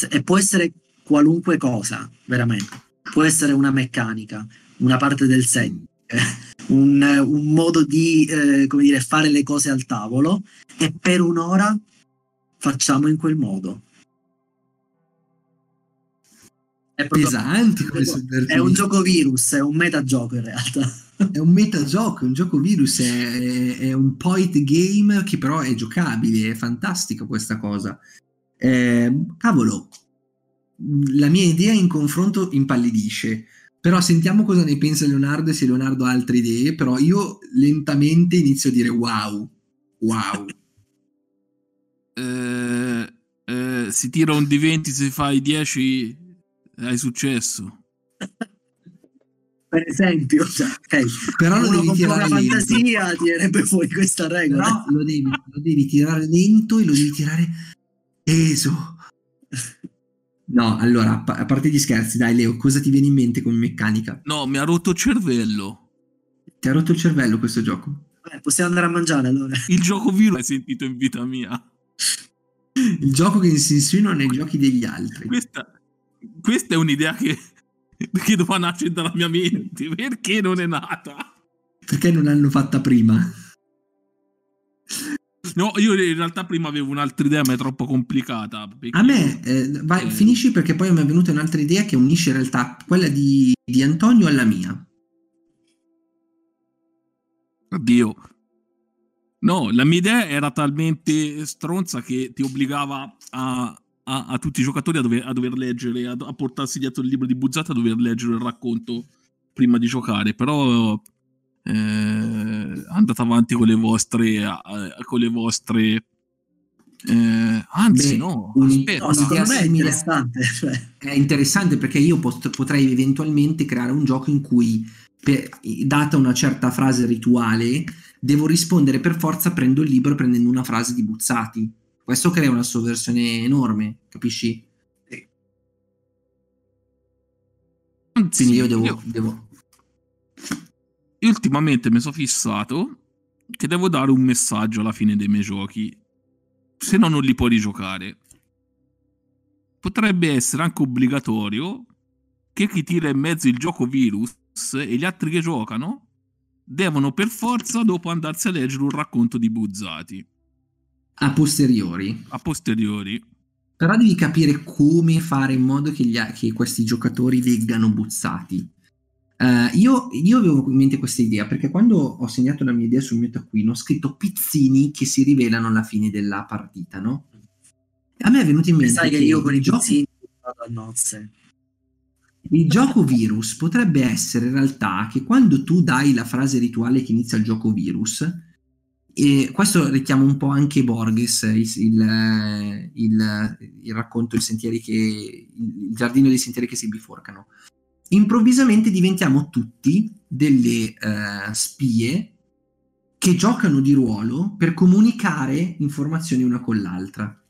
e può essere qualunque cosa, veramente. Può essere una meccanica, una parte del segno, un, un modo di eh, come dire, fare le cose al tavolo, e per un'ora facciamo in quel modo. È pesante, è un gioco virus, è un metagioco in realtà. È un metagioco, è un gioco virus, è, è un point game che però è giocabile, è fantastica questa cosa. Eh, cavolo, la mia idea in confronto impallidisce, però sentiamo cosa ne pensa Leonardo e se Leonardo ha altre idee, però io lentamente inizio a dire wow, wow. eh, eh, si tira un D venti, se fai dieci hai successo. Per esempio, cioè, okay. Però lo devi tirare lento. Fantasia tirerebbe fuori questa regola. No, lo devi, lo devi tirare lento e lo devi tirare teso. No, allora, a parte gli scherzi, dai Leo, cosa ti viene in mente come meccanica? No, mi ha rotto il cervello. Ti ha rotto il cervello questo gioco? Beh, possiamo andare a mangiare allora. Il gioco virus l'hai sentito in vita mia. il gioco che si insinua nei giochi degli altri. Questa, questa è un'idea che, che doveva nascere dalla mia mente. Perché non è nata? Perché non l'hanno fatta prima? No, io in realtà prima avevo un'altra idea, ma è troppo complicata. A me, eh, vai, eh. finisci, perché poi mi è venuta un'altra idea che unisce in realtà quella di, di Antonio alla mia. Oddio. No, la mia idea era talmente stronza che ti obbligava a, a, a tutti i giocatori a dover, a dover leggere, a, a portarsi dietro il libro di Buzzati, a dover leggere il racconto prima di giocare, però... Eh, andate avanti con le vostre eh, con le vostre eh, anzi Beh, no aspetta no, secondo me è interessante, cioè. È interessante perché io pot- potrei eventualmente creare un gioco in cui per, data una certa frase rituale devo rispondere per forza, prendo il libro prendendo una frase di Buzzati. Questo crea una sovversione enorme, capisci? Anzi, quindi io devo, io... devo... Io ultimamente mi sono fissato che devo dare un messaggio alla fine dei miei giochi, se no non li puoi rigiocare. Potrebbe essere anche obbligatorio che chi tira in mezzo il gioco virus e gli altri che giocano devono per forza dopo andarsi a leggere un racconto di Buzzati. A posteriori? A posteriori. Però devi capire come fare in modo che, gli a- che questi giocatori leggano Buzzati. Uh, io, io avevo in mente questa idea perché quando ho segnato la mia idea sul mio taccuino ho scritto pizzini che si rivelano alla fine della partita, no? A me è venuto in mente, sai, che, che io con i pizzini vado a nozze. Il gioco virus potrebbe essere in realtà che quando tu dai la frase rituale che inizia il gioco virus, e questo richiama un po' anche Borges, il, il, il, il racconto i sentieri che il giardino dei sentieri che si biforcano, improvvisamente diventiamo tutti delle uh, spie che giocano di ruolo per comunicare informazioni una con l'altra.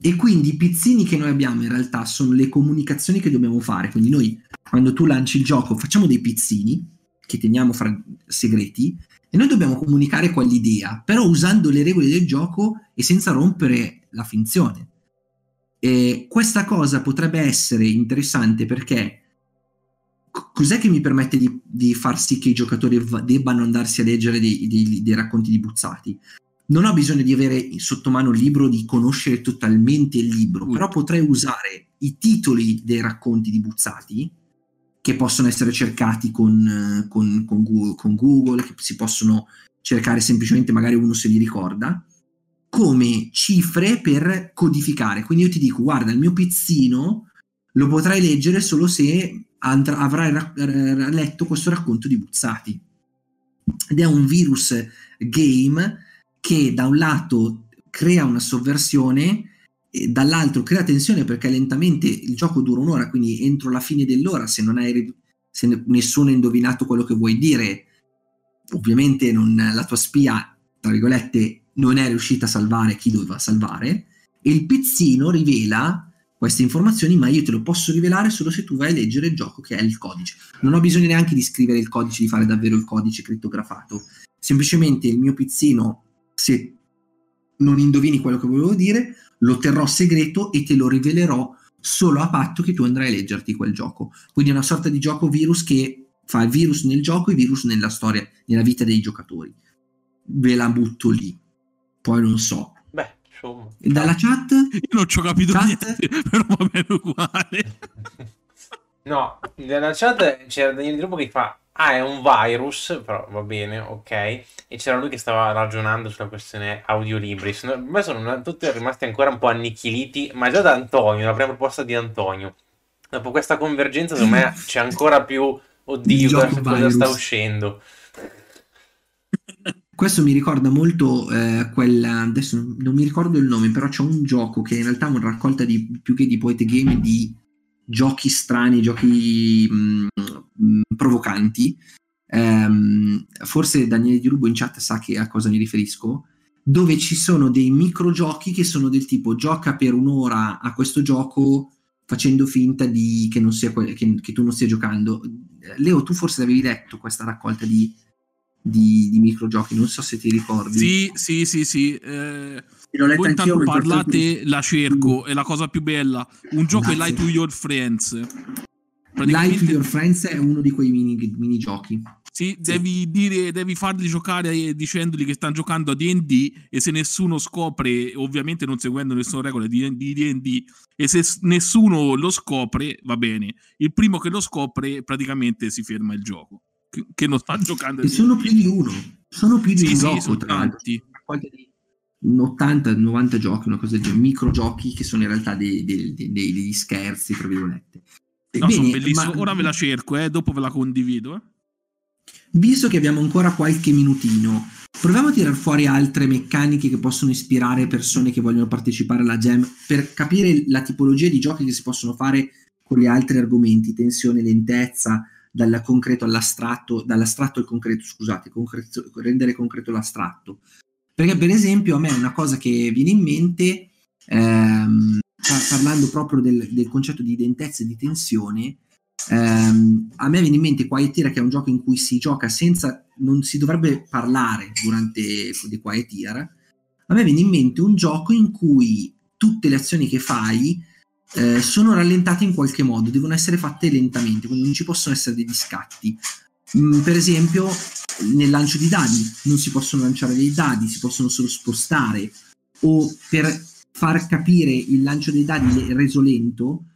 E quindi i pizzini che noi abbiamo in realtà sono le comunicazioni che dobbiamo fare. Quindi noi, quando tu lanci il gioco, facciamo dei pizzini che teniamo fra segreti e noi dobbiamo comunicare quell'idea, però usando le regole del gioco e senza rompere la finzione. Eh, questa cosa potrebbe essere interessante perché c- cos'è che mi permette di, di far sì che i giocatori va- debbano andarsi a leggere dei, dei, dei racconti di Buzzati? Non ho bisogno di avere sotto mano il libro, di conoscere totalmente il libro, però potrei usare i titoli dei racconti di Buzzati che possono essere cercati con, con, con, Google, con Google, che si possono cercare semplicemente, magari uno se li ricorda, come cifre per codificare. Quindi io ti dico, guarda, il mio pizzino lo potrai leggere solo se andr- avrai ra- ra- letto questo racconto di Buzzati. Ed è un virus game che da un lato crea una sovversione, e dall'altro crea tensione perché lentamente il gioco dura un'ora, quindi entro la fine dell'ora, se non hai, se nessuno ha indovinato quello che vuoi dire, ovviamente non, la tua spia, tra virgolette, non è riuscita a salvare chi doveva salvare, e il pizzino rivela queste informazioni, ma io te lo posso rivelare solo se tu vai a leggere il gioco, che è il codice. Non ho bisogno neanche di scrivere il codice, di fare davvero il codice crittografato, semplicemente il mio pizzino, se non indovini quello che volevo dire, lo terrò segreto e te lo rivelerò solo a patto che tu andrai a leggerti quel gioco. Quindi è una sorta di gioco virus che fa il virus nel gioco e il virus nella storia, nella vita dei giocatori. Ve la butto lì, poi non so. Beh, insomma. Dalla chat? Io non ci ho capito chat. Niente, però va bene uguale. No, nella chat c'era Daniele Troppo che fa, ah, è un virus, però va bene, ok. E c'era lui che stava ragionando sulla questione audiolibri. Ma sono tutti rimasti ancora un po' annichiliti, ma già da Antonio, la prima proposta di Antonio. Dopo questa convergenza, secondo me, c'è ancora più, oddio, cosa sta uscendo. Questo mi ricorda molto eh, quella, adesso non, non mi ricordo il nome, però c'è un gioco che in realtà è una raccolta di, più che di poete game, di giochi strani, giochi mh, mh, provocanti. Ehm, forse Daniele Di Rubo in chat sa che a cosa mi riferisco, dove ci sono dei microgiochi che sono del tipo gioca per un'ora a questo gioco facendo finta di che, non sia que- che, che tu non stia giocando. Leo, tu forse l'avevi letto questa raccolta di di, di microgiochi, non so se ti ricordi. Sì, sì, sì, sì. Eh, voi intanto parlate, la cerco, è la cosa più bella. Un gioco è Lie to Your Friends. Praticamente... Lie to Your Friends è uno di quei mini, mini giochi. Sì, sì, devi dire, devi farli giocare dicendogli che stanno giocando a D and D, e se nessuno scopre, ovviamente non seguendo nessuna regola di D and D, e se nessuno lo scopre, va bene. Il primo che lo scopre praticamente si ferma il gioco, che, che non sta giocando. E sono più di uno, sono più di sì, un sì, gioco, tra l'altro. ottanta novanta giochi, una cosa del genere, microgiochi che sono in realtà dei, dei, dei, degli scherzi, tra virgolette. No, bene, sono bellissimo. Ma... ora ve la cerco, eh, dopo ve la condivido, eh. Visto che abbiamo ancora qualche minutino, proviamo a tirar fuori altre meccaniche che possono ispirare persone che vogliono partecipare alla Jam, per capire la tipologia di giochi che si possono fare con gli altri argomenti: tensione, lentezza, dal concreto all'astratto, dall'astratto al concreto, scusate, concreto, rendere concreto l'astratto. Perché per esempio a me è una cosa che viene in mente, ehm, parlando proprio del, del concetto di lentezza e di tensione. Um, a me viene in mente Quiet Year, che è un gioco in cui si gioca senza, non si dovrebbe parlare durante The Quiet Year. A me viene in mente un gioco in cui tutte le azioni che fai eh, sono rallentate in qualche modo, devono essere fatte lentamente, quindi non ci possono essere degli scatti. Mm, per esempio nel lancio di dadi non si possono lanciare dei dadi, si possono solo spostare, o per far capire il lancio dei dadi reso lento,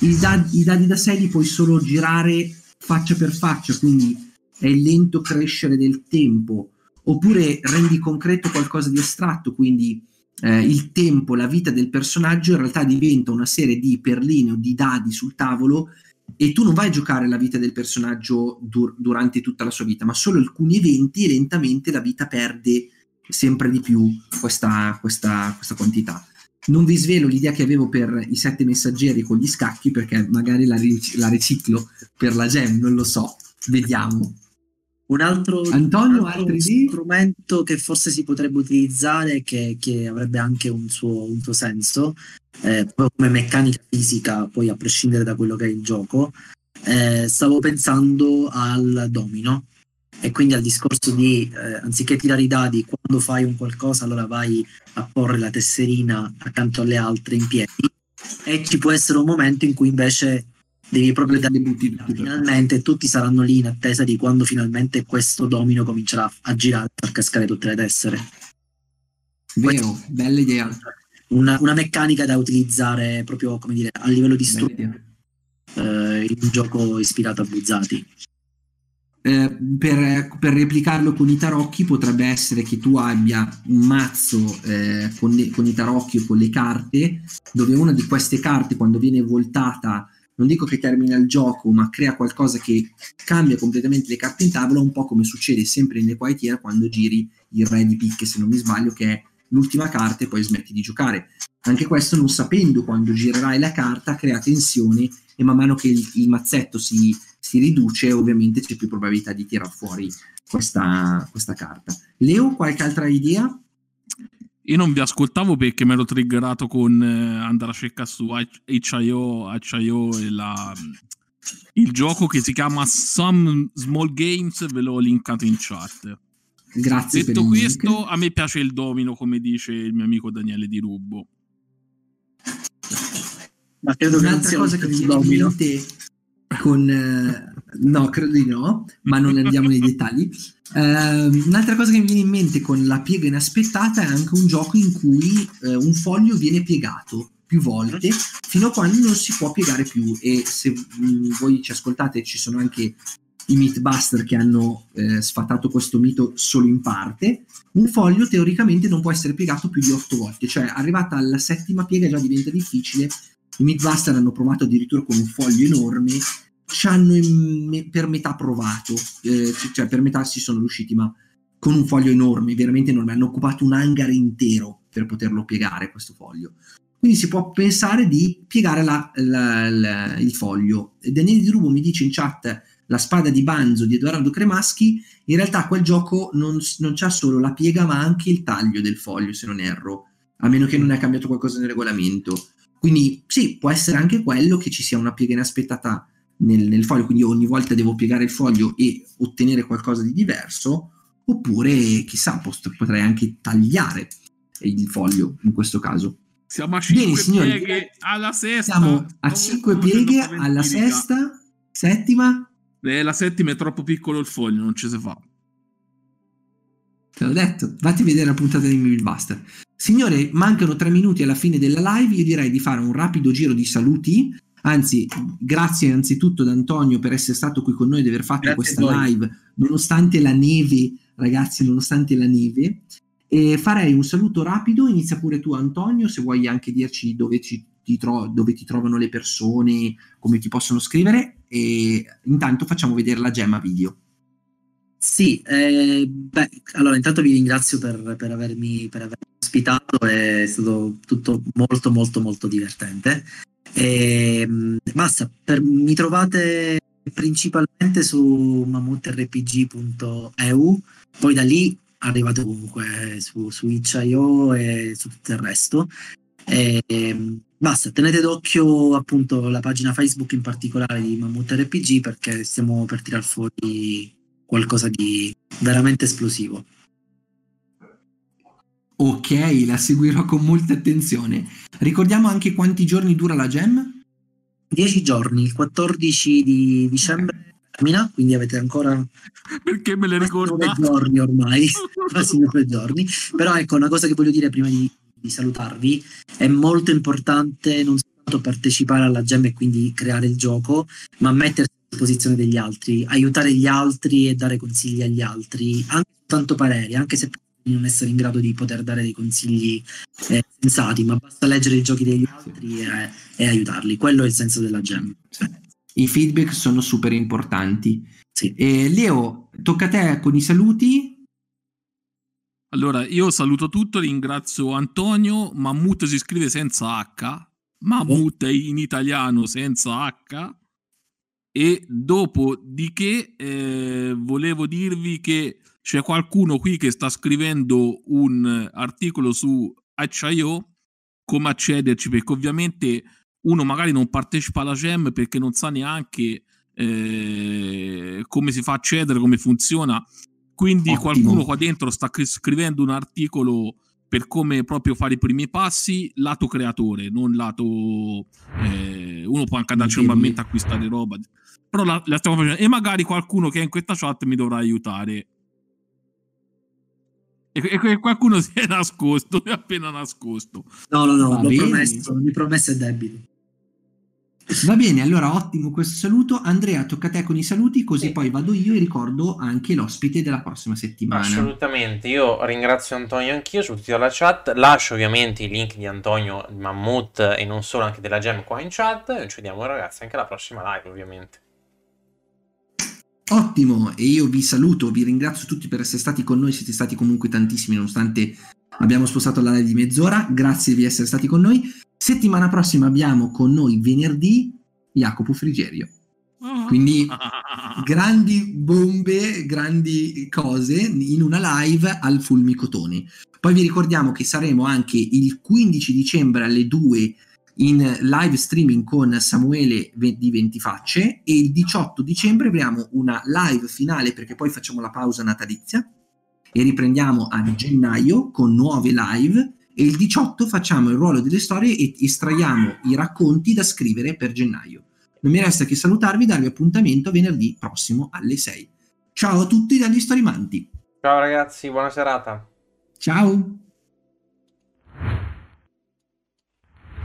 I dadi, i dadi da sei li puoi solo girare faccia per faccia, quindi è il lento crescere del tempo. Oppure rendi concreto qualcosa di astratto, quindi eh, il tempo, la vita del personaggio in realtà diventa una serie di perline o di dadi sul tavolo, e tu non vai a giocare la vita del personaggio dur- durante tutta la sua vita, ma solo alcuni eventi, e lentamente la vita perde sempre di più questa, questa, questa quantità. Non vi svelo l'idea che avevo per i sette messaggeri con gli scacchi, perché magari la, ric- la reciclo per la Gem, non lo so, vediamo. Un altro, Antonio, un altro strumento che forse si potrebbe utilizzare, che, che avrebbe anche un suo, un suo senso, eh, proprio come meccanica fisica, poi a prescindere da quello che è il gioco, eh, stavo pensando al domino, e quindi al discorso di eh, anziché tirare i dadi quando fai un qualcosa, allora vai a porre la tesserina accanto alle altre in piedi, e ci può essere un momento in cui invece devi proprio dare butti, finalmente tutti saranno lì in attesa di quando finalmente questo domino comincerà a girare per cascare tutte le tessere. Vero, bella idea, una, una meccanica da utilizzare proprio, come dire, a livello di studio, eh, in un gioco ispirato a Buzzati. Eh, per, per replicarlo con i tarocchi, potrebbe essere che tu abbia un mazzo eh, con, le, con i tarocchi o con le carte, dove una di queste carte, quando viene voltata, non dico che termina il gioco, ma crea qualcosa che cambia completamente le carte in tavola, un po' come succede sempre nelle Quiet Year quando giri il re di picche, se non mi sbaglio, che è l'ultima carta, e poi smetti di giocare. Anche questo, non sapendo quando girerai la carta, crea tensione, e man mano che il, il mazzetto si si riduce, ovviamente c'è più probabilità di tirar fuori questa, questa carta. Leo, qualche altra idea? Io non vi ascoltavo perché mi ero triggerato con eh, andare a cercare su itch punto io e la, il gioco che si chiama Some Small Games, ve l'ho linkato in chat. Grazie. Detto per questo, link. A me piace il domino, come dice il mio amico Daniele Di Rubbo. Ma credo che un'altra cosa che mi viene in mente con eh, no, credo di no, ma non andiamo nei dettagli. Eh, un'altra cosa che mi viene in mente con la piega inaspettata è anche un gioco in cui eh, un foglio viene piegato più volte fino a quando non si può piegare più, e se mh, voi ci ascoltate, ci sono anche i Mythbuster che hanno eh, sfatato questo mito solo in parte. Un foglio teoricamente non può essere piegato più di otto volte, cioè arrivata alla settima piega già diventa difficile. I Mythbuster hanno provato addirittura con un foglio enorme, ci hanno me- per metà provato, eh, c- cioè per metà si sono riusciti, ma con un foglio enorme, veramente enorme, hanno occupato un hangar intero per poterlo piegare questo foglio. Quindi si può pensare di piegare la, la, la, il foglio. Daniele Di Rubo mi dice in chat La spada di Banzo di Edoardo Cremaschi. In realtà quel gioco non, non c'ha solo la piega, ma anche il taglio del foglio, se non erro, a meno che non è cambiato qualcosa nel regolamento. Quindi sì, può essere anche quello, che ci sia una piega inaspettata nel, nel foglio, quindi ogni volta devo piegare il foglio e ottenere qualcosa di diverso, oppure chissà, potrei anche tagliare il foglio in questo caso. Siamo a cinque pieghe alla sesta. Siamo a cinque pieghe alla sesta, settima. Eh, la settima è troppo piccolo il foglio, non ci si fa. Te l'ho detto, vatti a vedere la puntata di Millbuster. Signore, mancano tre minuti alla fine della live, io direi di fare un rapido giro di saluti. Anzi, grazie innanzitutto ad Antonio per essere stato qui con noi, di aver fatto grazie questa live, nonostante la neve, ragazzi, nonostante la neve. E farei un saluto rapido, inizia pure tu Antonio, se vuoi anche dirci dove, ci, ti, tro- dove ti trovano le persone, come ti possono scrivere, e intanto facciamo vedere la gemma video. Sì, eh, beh, allora intanto vi ringrazio per, per, avermi, per avermi ospitato, è stato tutto molto molto molto divertente. E, basta, per, mi trovate principalmente su mammut R P G punto e u, poi da lì arrivate comunque su, su itch punto io e su tutto il resto. E, basta, tenete d'occhio appunto la pagina Facebook in particolare di MammutRPG, perché stiamo per tirar fuori qualcosa di veramente esplosivo. Ok, la seguirò con molta attenzione. Ricordiamo anche quanti giorni dura la gem? dieci giorni, il quattordici di dicembre termina, quindi avete ancora perché me le ricordate? nove giorni ormai, quasi nove giorni. Però ecco, una cosa che voglio dire prima di, di salutarvi, è molto importante non soltanto partecipare alla gem e quindi creare il gioco, ma mettersi posizione degli altri, aiutare gli altri e dare consigli agli altri, anche tanto pareri, anche se non essere in grado di poter dare dei consigli eh, sensati, ma basta leggere i giochi degli altri e, e aiutarli. Quello è il senso della gem. I feedback sono super importanti. Sì. Eh, Leo, tocca a te con i saluti. Allora, io saluto tutto, ringrazio Antonio. Mammut si scrive senza H, Mammut oh. è in italiano senza H. E dopodiché eh, volevo dirvi che c'è qualcuno qui che sta scrivendo un articolo su itch punto io, come accederci, perché ovviamente uno magari non partecipa alla gem perché non sa neanche eh, come si fa a accedere, come funziona, quindi Ottimo. Qualcuno qua dentro sta scrivendo un articolo per come proprio fare i primi passi lato creatore, non lato eh, uno può anche andarci normalmente a acquistare roba, però la, la stiamo facendo, e magari qualcuno che è in questa chat mi dovrà aiutare, e, e qualcuno si è nascosto, è appena nascosto. No no no, l'ho promesso, mi promesso è debito. Va bene, allora ottimo questo saluto. Andrea, tocca a te con i saluti, così sì. Poi vado io e ricordo anche l'ospite della prossima settimana. Assolutamente, io ringrazio Antonio anch'io, soprattutto dalla chat, lascio ovviamente i link di Antonio, Mammut e non solo, anche della gem qua in chat. Ci vediamo ragazzi anche alla prossima live ovviamente. Ottimo, e io vi saluto, vi ringrazio tutti per essere stati con noi, siete stati comunque tantissimi nonostante abbiamo spostato la live di mezz'ora, grazie di essere stati con noi. Settimana prossima abbiamo con noi venerdì Jacopo Frigerio, quindi grandi bombe, grandi cose in una live al Fulmicotone. Poi vi ricordiamo che saremo anche il quindici dicembre alle due in live streaming con Samuele di Ventifacce, e il diciotto dicembre avremo una live finale perché poi facciamo la pausa natalizia e riprendiamo a gennaio con nuove live, e il diciotto facciamo il ruolo delle storie e estraiamo i racconti da scrivere per gennaio. Non mi resta che salutarvi e darvi appuntamento venerdì prossimo alle sei. Ciao a tutti dagli Storymanti. Ciao ragazzi, buona serata. Ciao.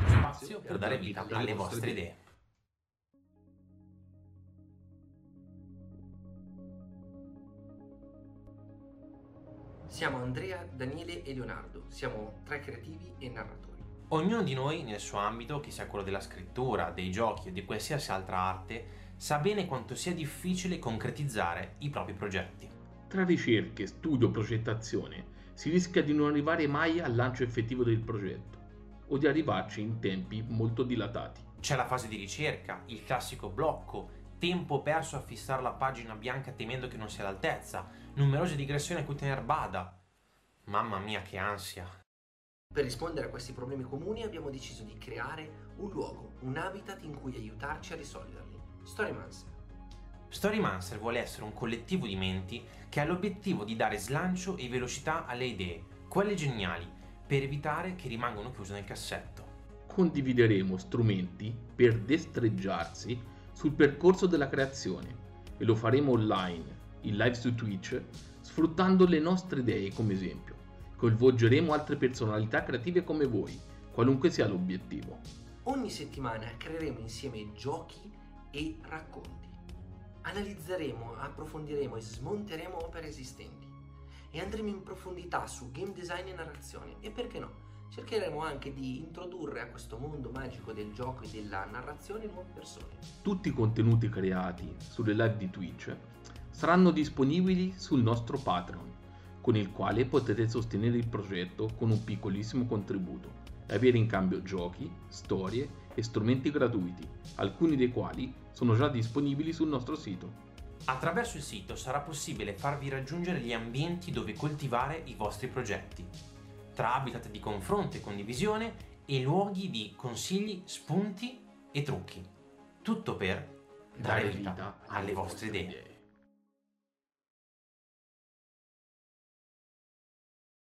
Spazio per dare vita alle vostre idee. Siamo Andrea, Daniele e Leonardo, siamo tre creativi e narratori. Ognuno di noi nel suo ambito, che sia quello della scrittura, dei giochi o di qualsiasi altra arte, sa bene quanto sia difficile concretizzare i propri progetti. Tra ricerche, studio, progettazione, si rischia di non arrivare mai al lancio effettivo del progetto o di arrivarci in tempi molto dilatati. C'è la fase di ricerca, il classico blocco, tempo perso a fissare la pagina bianca temendo che non sia all'altezza, numerose digressioni a cui tener bada. Mamma mia che ansia! Per rispondere a questi problemi comuni abbiamo deciso di creare un luogo, un habitat in cui aiutarci a risolverli. Storymancer. Storymancer vuole essere un collettivo di menti che ha l'obiettivo di dare slancio e velocità alle idee, quelle geniali, per evitare che rimangano chiuse nel cassetto. Condivideremo strumenti per destreggiarsi sul percorso della creazione e lo faremo online, in live su Twitch, sfruttando le nostre idee come esempio. Coinvolgeremo altre personalità creative come voi, qualunque sia l'obiettivo. Ogni settimana creeremo insieme giochi e racconti. Analizzeremo, approfondiremo e smonteremo opere esistenti e andremo in profondità su game design e narrazione e, perché no, cercheremo anche di introdurre a questo mondo magico del gioco e della narrazione nuove persone. Tutti i contenuti creati sulle live di Twitch saranno disponibili sul nostro Patreon, con il quale potete sostenere il progetto con un piccolissimo contributo e avere in cambio giochi, storie e strumenti gratuiti, alcuni dei quali sono già disponibili sul nostro sito. Attraverso il sito sarà possibile farvi raggiungere gli ambienti dove coltivare i vostri progetti, tra habitat di confronto e condivisione e luoghi di consigli, spunti e trucchi. Tutto per dare vita alle vostre idee.